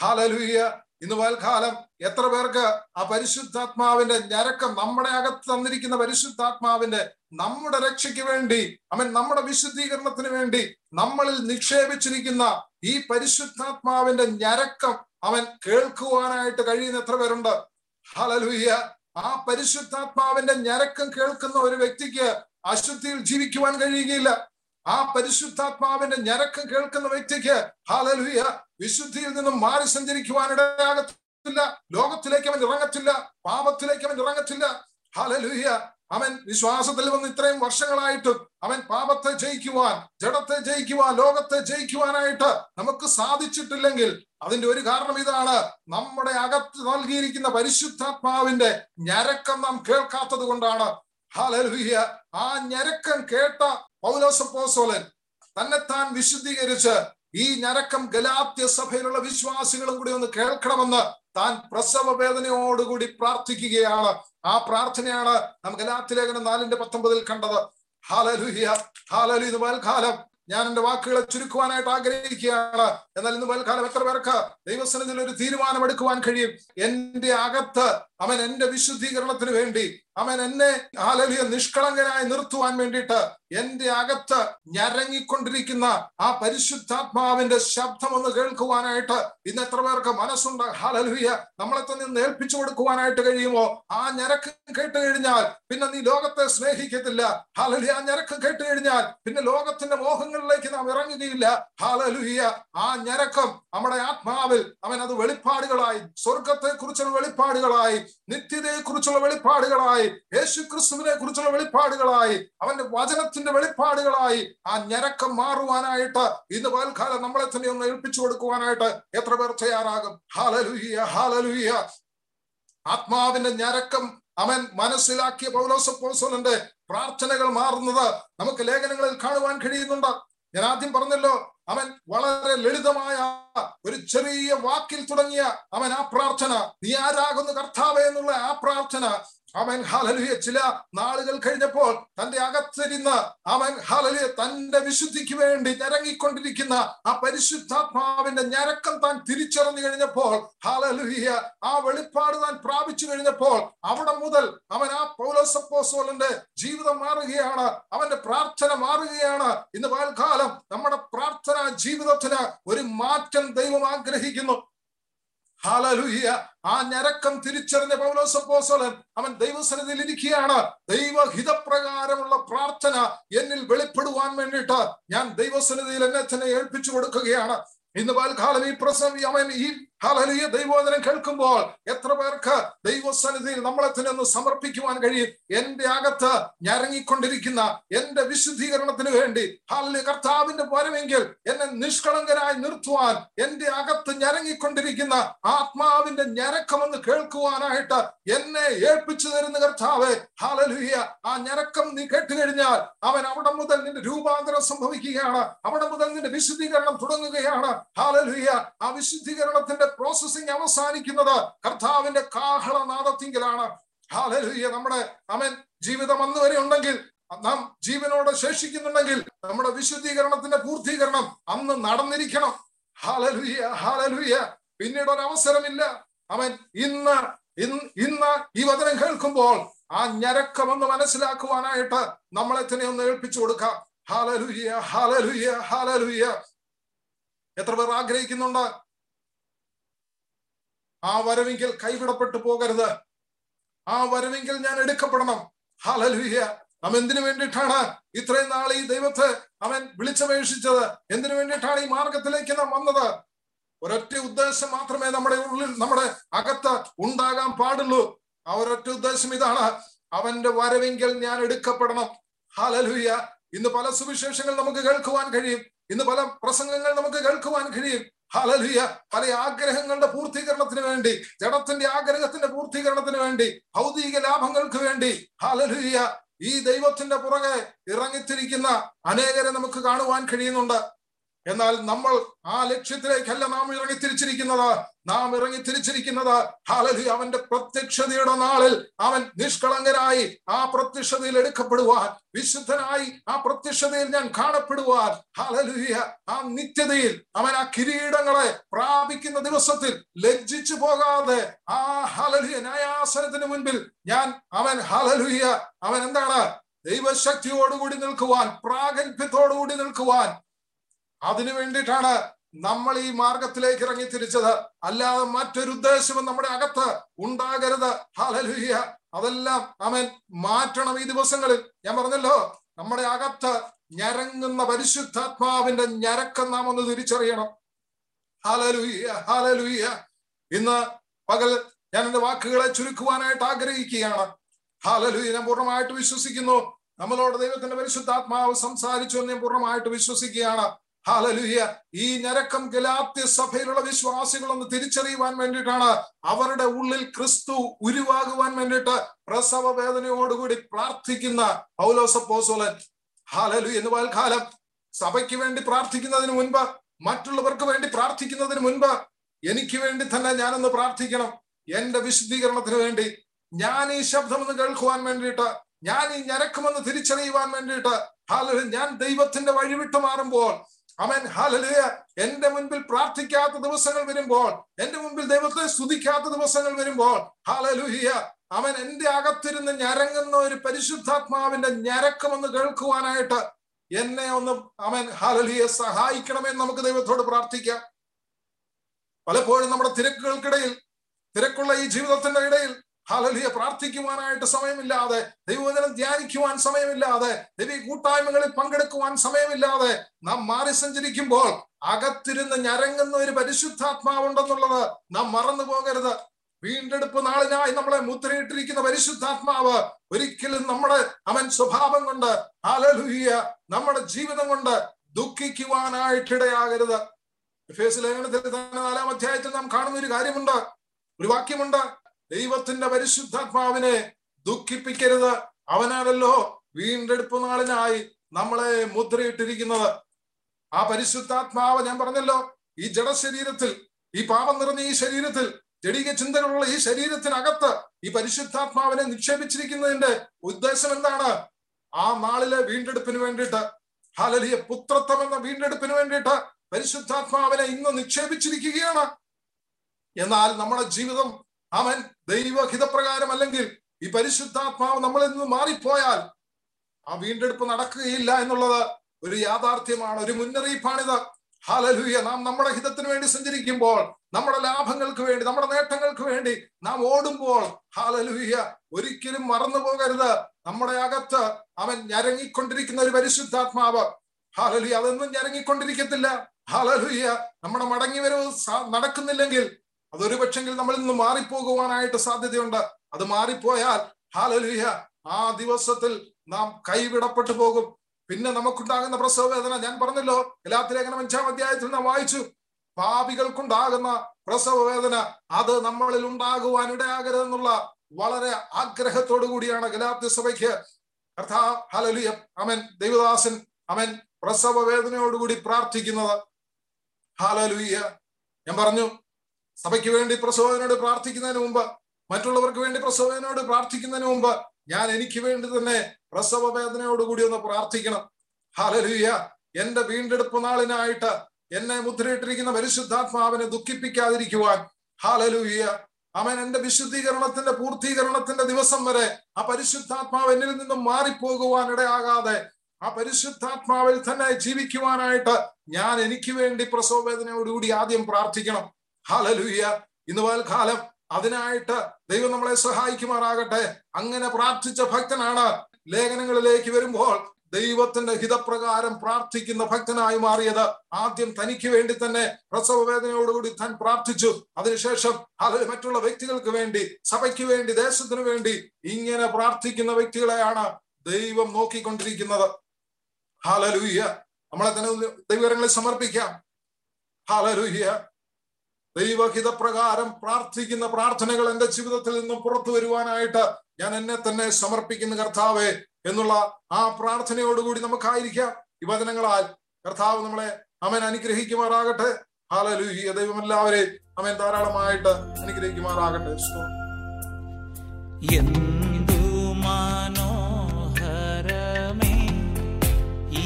ഹല്ലേലൂയ. ഇന്ന് പകൽക്കാലം എത്ര പേർക്ക് ആ പരിശുദ്ധാത്മാവിന്റെ ഞരക്കം, നമ്മുടെ അകത്ത് തന്നിരിക്കുന്ന പരിശുദ്ധാത്മാവിന്റെ നമ്മുടെ രക്ഷയ്ക്ക് വേണ്ടി അവൻ നമ്മുടെ വിശുദ്ധീകരണത്തിന് വേണ്ടി നമ്മളിൽ നിക്ഷേപിച്ചിരിക്കുന്ന ഈ പരിശുദ്ധാത്മാവിന്റെ ഞരക്കം അവൻ കേൾക്കുവാനായിട്ട് കഴിയുന്ന എത്ര പേരുണ്ട്? ഹല്ലേലൂയ. ആ പരിശുദ്ധാത്മാവിന്റെ ഞരക്കം കേൾക്കുന്ന ഒരു വ്യക്തിക്ക് അശുദ്ധിയിൽ ജീവിക്കുവാൻ കഴിയുകയില്ല. ആ പരിശുദ്ധാത്മാവിന്റെ ഞരക്കം കേൾക്കുന്ന വ്യക്തിക്ക് ഹല്ലേലൂയ വിശുദ്ധിയിൽ നിന്നും മാറി സഞ്ചരിക്കുവാനിടയാകത്തില്ല. ലോകത്തിലേക്ക് അവൻ ഇറങ്ങത്തില്ല, പാപത്തിലേക്ക് അവൻ ഇറങ്ങത്തില്ല. ഹല്ലേലൂയ. അവൻ വിശ്വാസത്തിൽ വന്ന് ഇത്രയും വർഷങ്ങളായിട്ടും അവൻ പാപത്തെ ജയിക്കുവാൻ, ജഡത്തെ ജയിക്കുവാൻ, ലോകത്തെ ജയിക്കുവാനായിട്ട് നമുക്ക് സാധിച്ചിട്ടില്ലെങ്കിൽ അതിന്റെ ഒരു കാരണം ഇതാണ്, നമ്മുടെ അകത്ത് നൽകിയിരിക്കുന്ന പരിശുദ്ധാത്മാവിന്റെ ഞരക്കം നാം കേൾക്കാത്തത് കൊണ്ടാണ്. ഹല്ലേലൂയ. ആ ഞരക്കം കേട്ട പൗലോസ് അപ്പോസ്തലൻ തന്നെത്താൻ വിശുദ്ധീകരിച്ച് ഈ ഞരക്കം ഗലാത്യ സഭയിലുള്ള വിശ്വാസികളും കൂടി ഒന്ന് കേൾക്കണമെന്ന് താൻ പ്രസവ വേദനയോടുകൂടി പ്രാർത്ഥിക്കുകയാണ്. ആ പ്രാർത്ഥനയാണ് നാം ഗലാത്യ ലേഖനം നാലിന്റെ പത്തൊമ്പതിൽ കണ്ടത്. ഹല്ലേലൂയ. ഹല്ലേലൂയ. ഇത് പകൽക്കാലം ഞാൻ എന്റെ വാക്കുകളെ ചുരുക്കുവാനായിട്ട് ആഗ്രഹിക്കുകയാണ്. എന്നാൽ ഇന്ന് പകൽക്കാലം എത്ര പേർക്ക് ദൈവസന്നിധിയിൽ ഒരു തീരുമാനമെടുക്കുവാൻ കഴിയും? എന്റെ അകത്ത് അവൻ എന്റെ വിശുദ്ധീകരണത്തിന് വേണ്ടി, അവൻ എന്നെ ഹല്ലേലൂയ നിഷ്കളങ്കനായി നിർത്തുവാൻ വേണ്ടിയിട്ട് എന്റെ അകത്ത് ഞരങ്ങിക്കൊണ്ടിരിക്കുന്ന ആ പരിശുദ്ധാത്മാവിന്റെ ശബ്ദം ഒന്ന് കേൾക്കുവാനായിട്ട് ഇന്ന് എത്ര പേർക്ക് മനസ്സുണ്ട്? ഹല്ലേലൂയ. നമ്മളെ തന്നെ നേൽപ്പിച്ചു കൊടുക്കുവാനായിട്ട് കഴിയുമോ? ആ ഞരക്കം കേട്ട് കഴിഞ്ഞാൽ പിന്നെ നീ ലോകത്തെ സ്നേഹിക്കത്തില്ല. ഹല്ലേലൂയ. ആ ഞരക്കം കേട്ട് കഴിഞ്ഞാൽ പിന്നെ ലോകത്തിന്റെ മോഹങ്ങളിലേക്ക് നാം ഇറങ്ങുകയില്ല. ഹല്ലേലൂയ. ആ ഞരക്കം നമ്മുടെ ആത്മാവിൽ അവൻ അത് വെളിപ്പാടുകളായി, സ്വർഗത്തെ കുറിച്ചുള്ള വെളിപ്പാടുകളായി, നിത്യതയെ കുറിച്ചുള്ള വെളിപ്പാടുകളായി, യേശു ക്രിസ്തുവിനെ കുറിച്ചുള്ള വെളിപ്പാടുകളായി, അവന്റെ വചനത്തിന്റെ വെളിപ്പാടുകളായി ആ ഞരക്കം മാറുവാനായിട്ട് ഇന്ന് പകൽക്കാലം നമ്മളെ തന്നെ ഒന്ന് ഏൽപ്പിച്ചു കൊടുക്കുവാനായിട്ട് എത്ര പേർ തയ്യാറാകും? ഹല്ലേലൂയ. ഹല്ലേലൂയ. ആത്മാവിന്റെ ഞരക്കം അവൻ മനസ്സിലാക്കിയ പൗലോസ് അപ്പോസ്തലന്റെ പ്രാർത്ഥനകൾ മാറുന്നത് നമുക്ക് ലേഖനങ്ങളിൽ കാണുവാൻ കഴിയുന്നുണ്ട്. ഞാൻ ആദ്യം പറഞ്ഞല്ലോ, അവൻ വളരെ ലളിതമായ ഒരു ചെറിയ വാക്കിൽ തുടങ്ങിയ അവൻ ആ പ്രാർത്ഥന, നീ ആരാകുന്നു കർത്താവേ എന്നുള്ള ആ പ്രാർത്ഥന അവൻ ഹല്ലേലൂയ ചില നാളുകൾ കഴിഞ്ഞപ്പോൾ തന്റെ അകത്തിരുന്ന് അവൻ ഹല്ലേലൂയ തന്റെ വിശുദ്ധിക്ക് വേണ്ടി ഞരങ്ങിക്കൊണ്ടിരിക്കുന്ന ആ പരിശുദ്ധാത്മാവിന്റെ ഞരക്കം താൻ തിരിച്ചറിഞ്ഞു കഴിഞ്ഞപ്പോൾ, ഹല്ലേലൂയ ആ വെളിപ്പാട് താൻ പ്രാപിച്ചു കഴിഞ്ഞപ്പോൾ അവിടെ മുതൽ അവൻ ആ പൗലോസ് അപ്പോസ്തലന്റെ ജീവിതം മാറുകയാണ്, അവന്റെ പ്രാർത്ഥന മാറുകയാണ്. ഇന്ന് പകൽക്കാലം നമ്മുടെ പ്രാർത്ഥനാ ജീവിതത്തിന് ഒരു മാറ്റം ദൈവം ആഗ്രഹിക്കുന്നു. ഹല്ലേലൂയ. ആ ഞരക്കം തിരിച്ചറിഞ്ഞ പൗലോസ് അപ്പോസ്തലൻ അവൻ ദൈവസന്നിധിയിൽ ഇരിക്കുകയാണ്. ദൈവഹിതപ്രകാരമുള്ള പ്രാർത്ഥന എന്നിൽ വെളിപ്പെടുവാൻ വേണ്ടിയിട്ട് ഞാൻ ദൈവസന്നിധിയിൽ എന്നെ തന്നെ ഏൽപ്പിച്ചു കൊടുക്കുകയാണ്. ഇന്ന് പകൽക്കാലം ഈ പ്രസംഗം അവൻ ഈ ഹല്ലേലൂയ ദൈവവചനം കേൾക്കുമ്പോൾ എത്ര പേർക്ക് ദൈവസന്നിധിയിൽ നമ്മളെ തന്നെ ഒന്ന് സമർപ്പിക്കുവാൻ കഴിയും? എന്റെ അകത്ത് ഞരങ്ങിക്കൊണ്ടിരിക്കുന്ന എന്റെ വിശുദ്ധീകരണത്തിന് വേണ്ടി ഹല്ലേലൂയ കർത്താവിന്റെ വരവെങ്കിൽ എന്നെ നിഷ്കളങ്കനായി നിർത്തുവാൻ, എന്റെ അകത്ത് ഞരങ്ങിക്കൊണ്ടിരിക്കുന്ന ആത്മാവിന്റെ ഞരക്കമെന്ന് കേൾക്കുവാനായിട്ട് എന്നെ ഏൽപ്പിച്ചു തരുന്ന കർത്താവേ, ഹല്ലേലൂയ ആ ഞരക്കം നീ കേട്ടു കഴിഞ്ഞാൽ അവൻ അവിടെ മുതൽ നിന്റെ രൂപാന്തരം സംഭവിക്കുകയാണ്, അവിടെ മുതൽ നിന്റെ വിശുദ്ധീകരണം തുടങ്ങുകയാണ്. ഹല്ലേലൂയ. ആ വിശുദ്ധീകരണത്തിന്റെ പ്രോസസിംഗ് അവസാനിക്കുന്നത് കർത്താവിന്റെ കാഹളനാദത്തിങ്കിലാണ്. ഹല്ലേലൂയ. നമ്മുടെ അവൻ ജീവിതം അന്ന് വരെ ഉണ്ടെങ്കിൽ, നാം ജീവനോടെ ശേഷിക്കുന്നുണ്ടെങ്കിൽ നമ്മുടെ വിശുദ്ധീകരണത്തിന്റെ പൂർത്തീകരണം അന്ന് നടന്നിരിക്കണം. ഹല്ലേലൂയ. ഹല്ലേലൂയ. പിന്നീട് ഒരവസരമില്ല. അവൻ ഇന്ന് ഇന്ന് ഈ വചനം കേൾക്കുമ്പോൾ ആ ഞരക്കം ഒന്ന് മനസ്സിലാക്കുവാനായിട്ട് നമ്മളെ തന്നെ ഒന്ന് ഏൽപ്പിച്ചു കൊടുക്കാം. ഹല്ലേലൂയ. ഹല്ലേലൂയ. ഹല്ലേലൂയ. എത്ര പേർ ആഗ്രഹിക്കുന്നുണ്ട്? ആ വരവെങ്കിൽ കൈവിടപ്പെട്ടു പോകരുത്, ആ വരവെങ്കിൽ ഞാൻ എടുക്കപ്പെടണം. ഹല്ലേലൂയ. നാം എന്തിനു വേണ്ടിയിട്ടാണ് ഇത്രയും നാൾ ഈ ദൈവത്തെ അവൻ വിളിച്ചപേക്ഷിച്ചത്? എന്തിനു വേണ്ടിയിട്ടാണ് ഈ മാർഗത്തിലേക്ക് നാം വന്നത്? ഒരൊറ്റ ഉദ്ദേശം മാത്രമേ നമ്മുടെ ഉള്ളിൽ, നമ്മുടെ അകത്ത് ഉണ്ടാകാൻ പാടുള്ളൂ. ആ ഒരൊറ്റ ഉദ്ദേശം ഇതാണ്, അവന്റെ വരവെങ്കിൽ ഞാൻ എടുക്കപ്പെടണം. ഹല്ലേലൂയ. ഇന്ന് പല സുവിശേഷങ്ങൾ നമുക്ക് കേൾക്കുവാൻ കഴിയും, ഇന്ന് പല പ്രസംഗങ്ങൾ നമുക്ക് കേൾക്കുവാൻ കഴിയും. ഹല്ലേലൂയ. പല ആഗ്രഹങ്ങളുടെ പൂർത്തീകരണത്തിന് വേണ്ടി, ജഡത്തിന്റെ ആഗ്രഹത്തിന്റെ പൂർത്തീകരണത്തിന് വേണ്ടി, ഭൗതിക ലാഭങ്ങൾക്ക് വേണ്ടി ഹല്ലേലൂയ ഈ ദൈവത്തിന്റെ പുറകെ ഇറങ്ങിത്തിരിക്കുന്ന അനേകരെ നമുക്ക് കാണുവാൻ കഴിയുന്നുണ്ട്. എന്നാൽ നമ്മൾ ആ ലക്ഷ്യത്തിലേക്കല്ല നാം ഇറങ്ങിത്തിരിച്ചിരിക്കുന്നത്. നാം ഇറങ്ങിത്തിരിച്ചിരിക്കുന്നത് ഹല്ലേലൂയ അവന്റെ പ്രത്യക്ഷതയുടെ നാളിൽ അവൻ നിഷ്കളങ്കനായി ആ പ്രത്യക്ഷതയിൽ എടുക്കപ്പെടുവാൻ, വിശുദ്ധനായി ആ പ്രത്യക്ഷതയിൽ ഞാൻ കാണപ്പെടുവാൻ, ഹല്ലേലൂയ ആ നിത്യതയിൽ അവൻ ആ കിരീടങ്ങളെ പ്രാപിക്കുന്ന ദിവസത്തിൽ ലജ്ജിച്ചു പോകാതെ ആ ഹല്ലേലൂയ ന്യായാസനത്തിന് മുൻപിൽ ഞാൻ അവൻ ഹല്ലേലൂയ അവൻ എന്താണ് ദൈവശക്തിയോടുകൂടി നിൽക്കുവാൻ, പ്രാഗൽഭ്യത്തോടുകൂടി നിൽക്കുവാൻ, അതിനു വേണ്ടിയിട്ടാണ് നമ്മൾ ഈ മാർഗത്തിലേക്ക് ഇറങ്ങി തിരിച്ചത്. അല്ലാതെ മറ്റൊരു ഉദ്ദേശവും നമ്മുടെ അകത്ത് ഉണ്ടാകരുത്. ഹല്ലേലൂയ. അതെല്ലാം ആമേൻ മാറ്റണം ഈ ദിവസങ്ങളിൽ. ഞാൻ പറഞ്ഞല്ലോ, നമ്മുടെ അകത്ത് ഞരങ്ങുന്ന പരിശുദ്ധാത്മാവിന്റെ ഞരക്കം നാം ഒന്ന് തിരിച്ചറിയണം. ഹല്ലേലൂയ, ഹല്ലേലൂയ. ഇന്ന് പകൽ ഞാൻ എന്റെ വാക്കുകളെ ചുരുക്കുവാനായിട്ട് ആഗ്രഹിക്കുകയാണ്. ഹല്ലേലൂയ. ഞാൻ പൂർണ്ണമായിട്ട് വിശ്വസിക്കുന്നു നമ്മളോട് ദൈവത്തിന്റെ പരിശുദ്ധാത്മാവ് സംസാരിച്ചു എന്ന് ഞാൻ പൂർണ്ണമായിട്ട് വിശ്വസിക്കുകയാണ്. ഹല്ലേലൂയ. ഈ ഞരക്കം ഗലാത്യ സഭയിലുള്ള വിശ്വാസികളൊന്ന് തിരിച്ചറിയുവാൻ വേണ്ടിയിട്ടാണ്. അവരുടെ ഉള്ളിൽ ക്രിസ്തു ഉരുവാകുവാൻ വേണ്ടിയിട്ട് പ്രസവ വേദനയോടുകൂടി പ്രാർത്ഥിക്കുന്ന പൗലോസ് അപ്പോസ്തലൻ. ഹല്ലേലൂയ. എന്ന് വാൽക്കാലം സഭയ്ക്ക് വേണ്ടി പ്രാർത്ഥിക്കുന്നതിന് മുൻപ്, മറ്റുള്ളവർക്ക് വേണ്ടി പ്രാർത്ഥിക്കുന്നതിന് മുൻപ് എനിക്ക് വേണ്ടി തന്നെ ഞാനൊന്ന് പ്രാർത്ഥിക്കണം. എന്റെ വിശുദ്ധീകരണത്തിന് വേണ്ടി, ഞാൻ ഈ ശബ്ദമൊന്ന് കേൾക്കുവാൻ വേണ്ടിയിട്ട്, ഞാൻ ഈ ഞരക്കുമെന്ന് തിരിച്ചറിയുവാൻ വേണ്ടിയിട്ട്. ഹല്ലേലൂയ. ഞാൻ ദൈവത്തിന്റെ വഴി വിട്ടു മാറുമ്പോൾ, ആമേൻ ഹല്ലേലൂയ, എന്റെ മുൻപിൽ പ്രാർത്ഥിക്കാത്ത ദിവസങ്ങൾ വരുമ്പോൾ, എന്റെ മുൻപിൽ ദൈവത്തെ സ്തുതിക്കാത്ത ദിവസങ്ങൾ വരുമ്പോൾ, ഹല്ലേലൂയ, ആമേൻ എന്റെ അകത്തിരുന്ന് ഞരങ്ങുന്ന ഒരു പരിശുദ്ധാത്മാവിന്റെ ഞരക്കമെന്ന് കേൾക്കുവാനായിട്ട് എന്നെ ഒന്ന്, ആമേൻ ഹല്ലേലൂയ, സഹായിക്കണമെന്ന് നമുക്ക് ദൈവത്തോട് പ്രാർത്ഥിക്കാം. പലപ്പോഴും നമ്മുടെ തിരക്കുകൾക്കിടയിൽ, തിരക്കുള്ള ഈ ജീവിതത്തിന്റെ ഇടയിൽ, ഹല്ലേലൂയ, പ്രാർത്ഥിക്കുവാനായിട്ട് സമയമില്ലാതെ, ദൈവവചനം ധ്യാനിക്കുവാൻ സമയമില്ലാതെ, ദൈവീ കൂട്ടായ്മകളിൽ പങ്കെടുക്കുവാൻ സമയമില്ലാതെ നാം മാറി സഞ്ചരിക്കുമ്പോൾ അകത്തിരുന്ന് ഞരങ്ങുന്ന ഒരു പരിശുദ്ധാത്മാവുണ്ടെന്നുള്ളത് നാം മറന്നു പോകരുത്. വീണ്ടെടുപ്പ് നാളിനായി നമ്മളെ മുദ്രയിട്ടിരിക്കുന്ന പരിശുദ്ധാത്മാവ് ഒരിക്കലും നമ്മുടെ അവൻ സ്വഭാവം കൊണ്ട്, ഹല്ലേലൂയ, നമ്മുടെ ജീവിതം കൊണ്ട് ദുഃഖിക്കുവാനായിട്ടിടയാകരുത്. എഫേസ്യ ലേഖനത്തിൽ തന്നെ നാലാം അധ്യായത്തിൽ നാം കാണുന്ന ഒരു കാര്യമുണ്ട്, ഒരു വാക്യമുണ്ട്, ദൈവത്തിന്റെ പരിശുദ്ധാത്മാവിനെ ദുഃഖിപ്പിക്കരുത്, അവനാണല്ലോ വീണ്ടെടുപ്പ് നാളിനായി നമ്മളെ മുദ്രയിട്ടിരിക്കുന്നത്. ആ പരിശുദ്ധാത്മാവ്, ഞാൻ പറഞ്ഞല്ലോ, ഈ ജഡശരീരത്തിൽ, ഈ പാപം നിറഞ്ഞ ഈ ശരീരത്തിൽ, ജടീക ചിന്തകളുള്ള ഈ ശരീരത്തിനകത്ത് ഈ പരിശുദ്ധാത്മാവിനെ നിക്ഷേപിച്ചിരിക്കുന്നതിന്റെ ഉദ്ദേശം എന്താണ്? ആ നാളിലെ വീണ്ടെടുപ്പിന് വേണ്ടിയിട്ട്, ഹല്ലേലൂയ, പുത്രത്വം എന്ന വീണ്ടെടുപ്പിന് വേണ്ടിയിട്ട് പരിശുദ്ധാത്മാവിനെ ഇന്ന് നിക്ഷേപിച്ചിരിക്കുകയാണ്. എന്നാൽ നമ്മുടെ ജീവിതം, അവൻ ദൈവഹിതപ്രകാരം അല്ലെങ്കിൽ ഈ പരിശുദ്ധാത്മാവ് നമ്മളിൽ നിന്ന് മാറിപ്പോയാൽ ആ വീണ്ടെടുപ്പ് നടക്കുകയില്ല എന്നുള്ളത് ഒരു യാഥാർത്ഥ്യമാണ്, ഒരു മുന്നറിയിപ്പാണിത്. ഹല്ലേലൂയ. നാം നമ്മുടെ ഹിതത്തിന് വേണ്ടി സഞ്ചരിക്കുമ്പോൾ, നമ്മുടെ ലാഭങ്ങൾക്ക് വേണ്ടി, നമ്മുടെ നേട്ടങ്ങൾക്ക് വേണ്ടി നാം ഓടുമ്പോൾ, ഹല്ലേലൂയ, ഒരിക്കലും മറന്നു പോകരുത് നമ്മുടെ അകത്ത് അവൻ ഞരങ്ങിക്കൊണ്ടിരിക്കുന്ന ഒരു പരിശുദ്ധാത്മാവ്. ഹല്ലേലൂയ. അതൊന്നും ഞരങ്ങിക്കൊണ്ടിരിക്കത്തില്ല. ഹല്ലേലൂയ. നമ്മുടെ മടങ്ങിവരവ് നടക്കുന്നില്ലെങ്കിൽ അതൊരു പക്ഷെങ്കിൽ നമ്മളിൽ നിന്ന് മാറിപ്പോകുവാനായിട്ട് സാധ്യതയുണ്ട്. അത് മാറിപ്പോയാൽ, ഹല്ലേലൂയ, ആ ദിവസത്തിൽ നാം കൈവിടപ്പെട്ടു പോകും. പിന്നെ നമുക്കുണ്ടാകുന്ന പ്രസവ വേദന, ഞാൻ പറഞ്ഞല്ലോ, ഗലാത്യ ലേഖനം അഞ്ചാം അധ്യായത്തിൽ നാം വായിച്ചു, പാപികൾക്കുണ്ടാകുന്ന പ്രസവ വേദന അത് നമ്മളിൽ ഉണ്ടാകുവാൻ ഇടയാകരുതെന്നുള്ള വളരെ ആഗ്രഹത്തോടു കൂടിയാണ് ഗലാത്യ സഭയ്ക്ക് കർത്താവ്, ഹല്ലേലൂയ, അവൻ ദൈവദാസൻ അവൻ പ്രസവ വേദനയോടുകൂടി പ്രാർത്ഥിക്കുന്നത്. ഹല്ലേലൂയ. ഞാൻ പറഞ്ഞു, സഭയ്ക്ക് വേണ്ടി പ്രസവനോട് പ്രാർത്ഥിക്കുന്നതിന് മുമ്പ്, മറ്റുള്ളവർക്ക് വേണ്ടി പ്രസവനോട് പ്രാർത്ഥിക്കുന്നതിന് മുമ്പ് ഞാൻ എനിക്ക് വേണ്ടി തന്നെ പ്രസവ വേദനയോടുകൂടി ഒന്ന് പ്രാർത്ഥിക്കണം. ഹല്ലേലൂയ. എന്റെ വീണ്ടെടുപ്പ് നാളിനായിട്ട് എന്നെ മുദ്രയിട്ടിരിക്കുന്ന പരിശുദ്ധാത്മാവിനെ ദുഃഖിപ്പിക്കാതിരിക്കുവാൻ, ഹല്ലേലൂയ, അവൻ എന്റെ വിശുദ്ധീകരണത്തിന്റെ പൂർത്തീകരണത്തിന്റെ ദിവസം വരെ ആ പരിശുദ്ധാത്മാവ് എന്നിൽ നിന്നും മാറിപ്പോകുവാൻ ഇടയാകാതെ ആ പരിശുദ്ധാത്മാവിൽ തന്നെ ജീവിക്കുവാനായിട്ട് ഞാൻ എനിക്ക് വേണ്ടി പ്രസവ വേദനയോടുകൂടി ആദ്യം പ്രാർത്ഥിക്കണം. ഹല്ലേലൂയ. ഇന്ന് പകൽക്കാലം അതിനായിട്ട് ദൈവം നമ്മളെ സഹായിക്കുമാറാകട്ടെ. അങ്ങനെ പ്രാർത്ഥിച്ച ഭക്തനാണ് ലേഖനങ്ങളിലേക്ക് വരുമ്പോൾ ദൈവത്തിന്റെ ഹിതപ്രകാരം പ്രാർത്ഥിക്കുന്ന ഭക്തനായി മാറിയത്. ആദ്യം തനിക്ക് വേണ്ടി തന്നെ പ്രസവ വേദനയോടുകൂടി താൻ പ്രാർത്ഥിച്ചു. അതിനുശേഷം ഹല്ലേലൂയ മറ്റുള്ള വ്യക്തികൾക്ക് വേണ്ടി, സഭയ്ക്ക് വേണ്ടി, ദേശത്തിന് വേണ്ടി ഇങ്ങനെ പ്രാർത്ഥിക്കുന്ന വ്യക്തികളെയാണ് ദൈവം നോക്കിക്കൊണ്ടിരിക്കുന്നത്. ഹല്ലേലൂയ. നമ്മളെ തന്നെ ദൈവകരങ്ങളിൽ സമർപ്പിക്കാം. ഹല്ലേലൂയ. ദൈവഹിതപ്രകാരം പ്രാർത്ഥിക്കുന്ന പ്രാർത്ഥനകൾ എന്റെ ജീവിതത്തിൽ നിന്നും പുറത്തു വരുവാനായിട്ട് ഞാൻ എന്നെ തന്നെ സമർപ്പിക്കുന്ന കർത്താവേ എന്നുള്ള ആ പ്രാർത്ഥനയോടുകൂടി നമുക്കായിരിക്കാം. ഈ വചനങ്ങളാൽ കർത്താവ് നമ്മളെ അവൻ അനുഗ്രഹിക്കുമാറാകട്ടെ. ഹല്ലേലൂയ. ദൈവം എല്ലാവരെയും അവൻ ധാരാളമായിട്ട് അനുഗ്രഹിക്കുമാറാകട്ടെ. മനോഹരമേ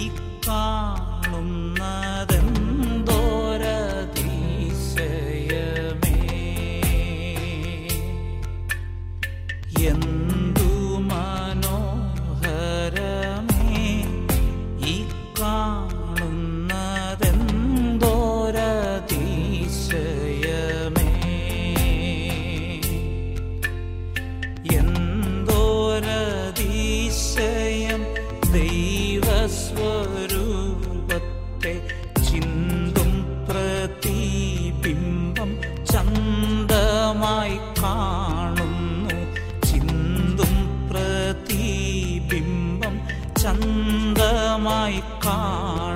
ഇക്കാണുന്നതെന്തോര ായി കാണുന്നു ചിന്തും പ്രതിബിംബം ചന്തമായി കാണുന്നു.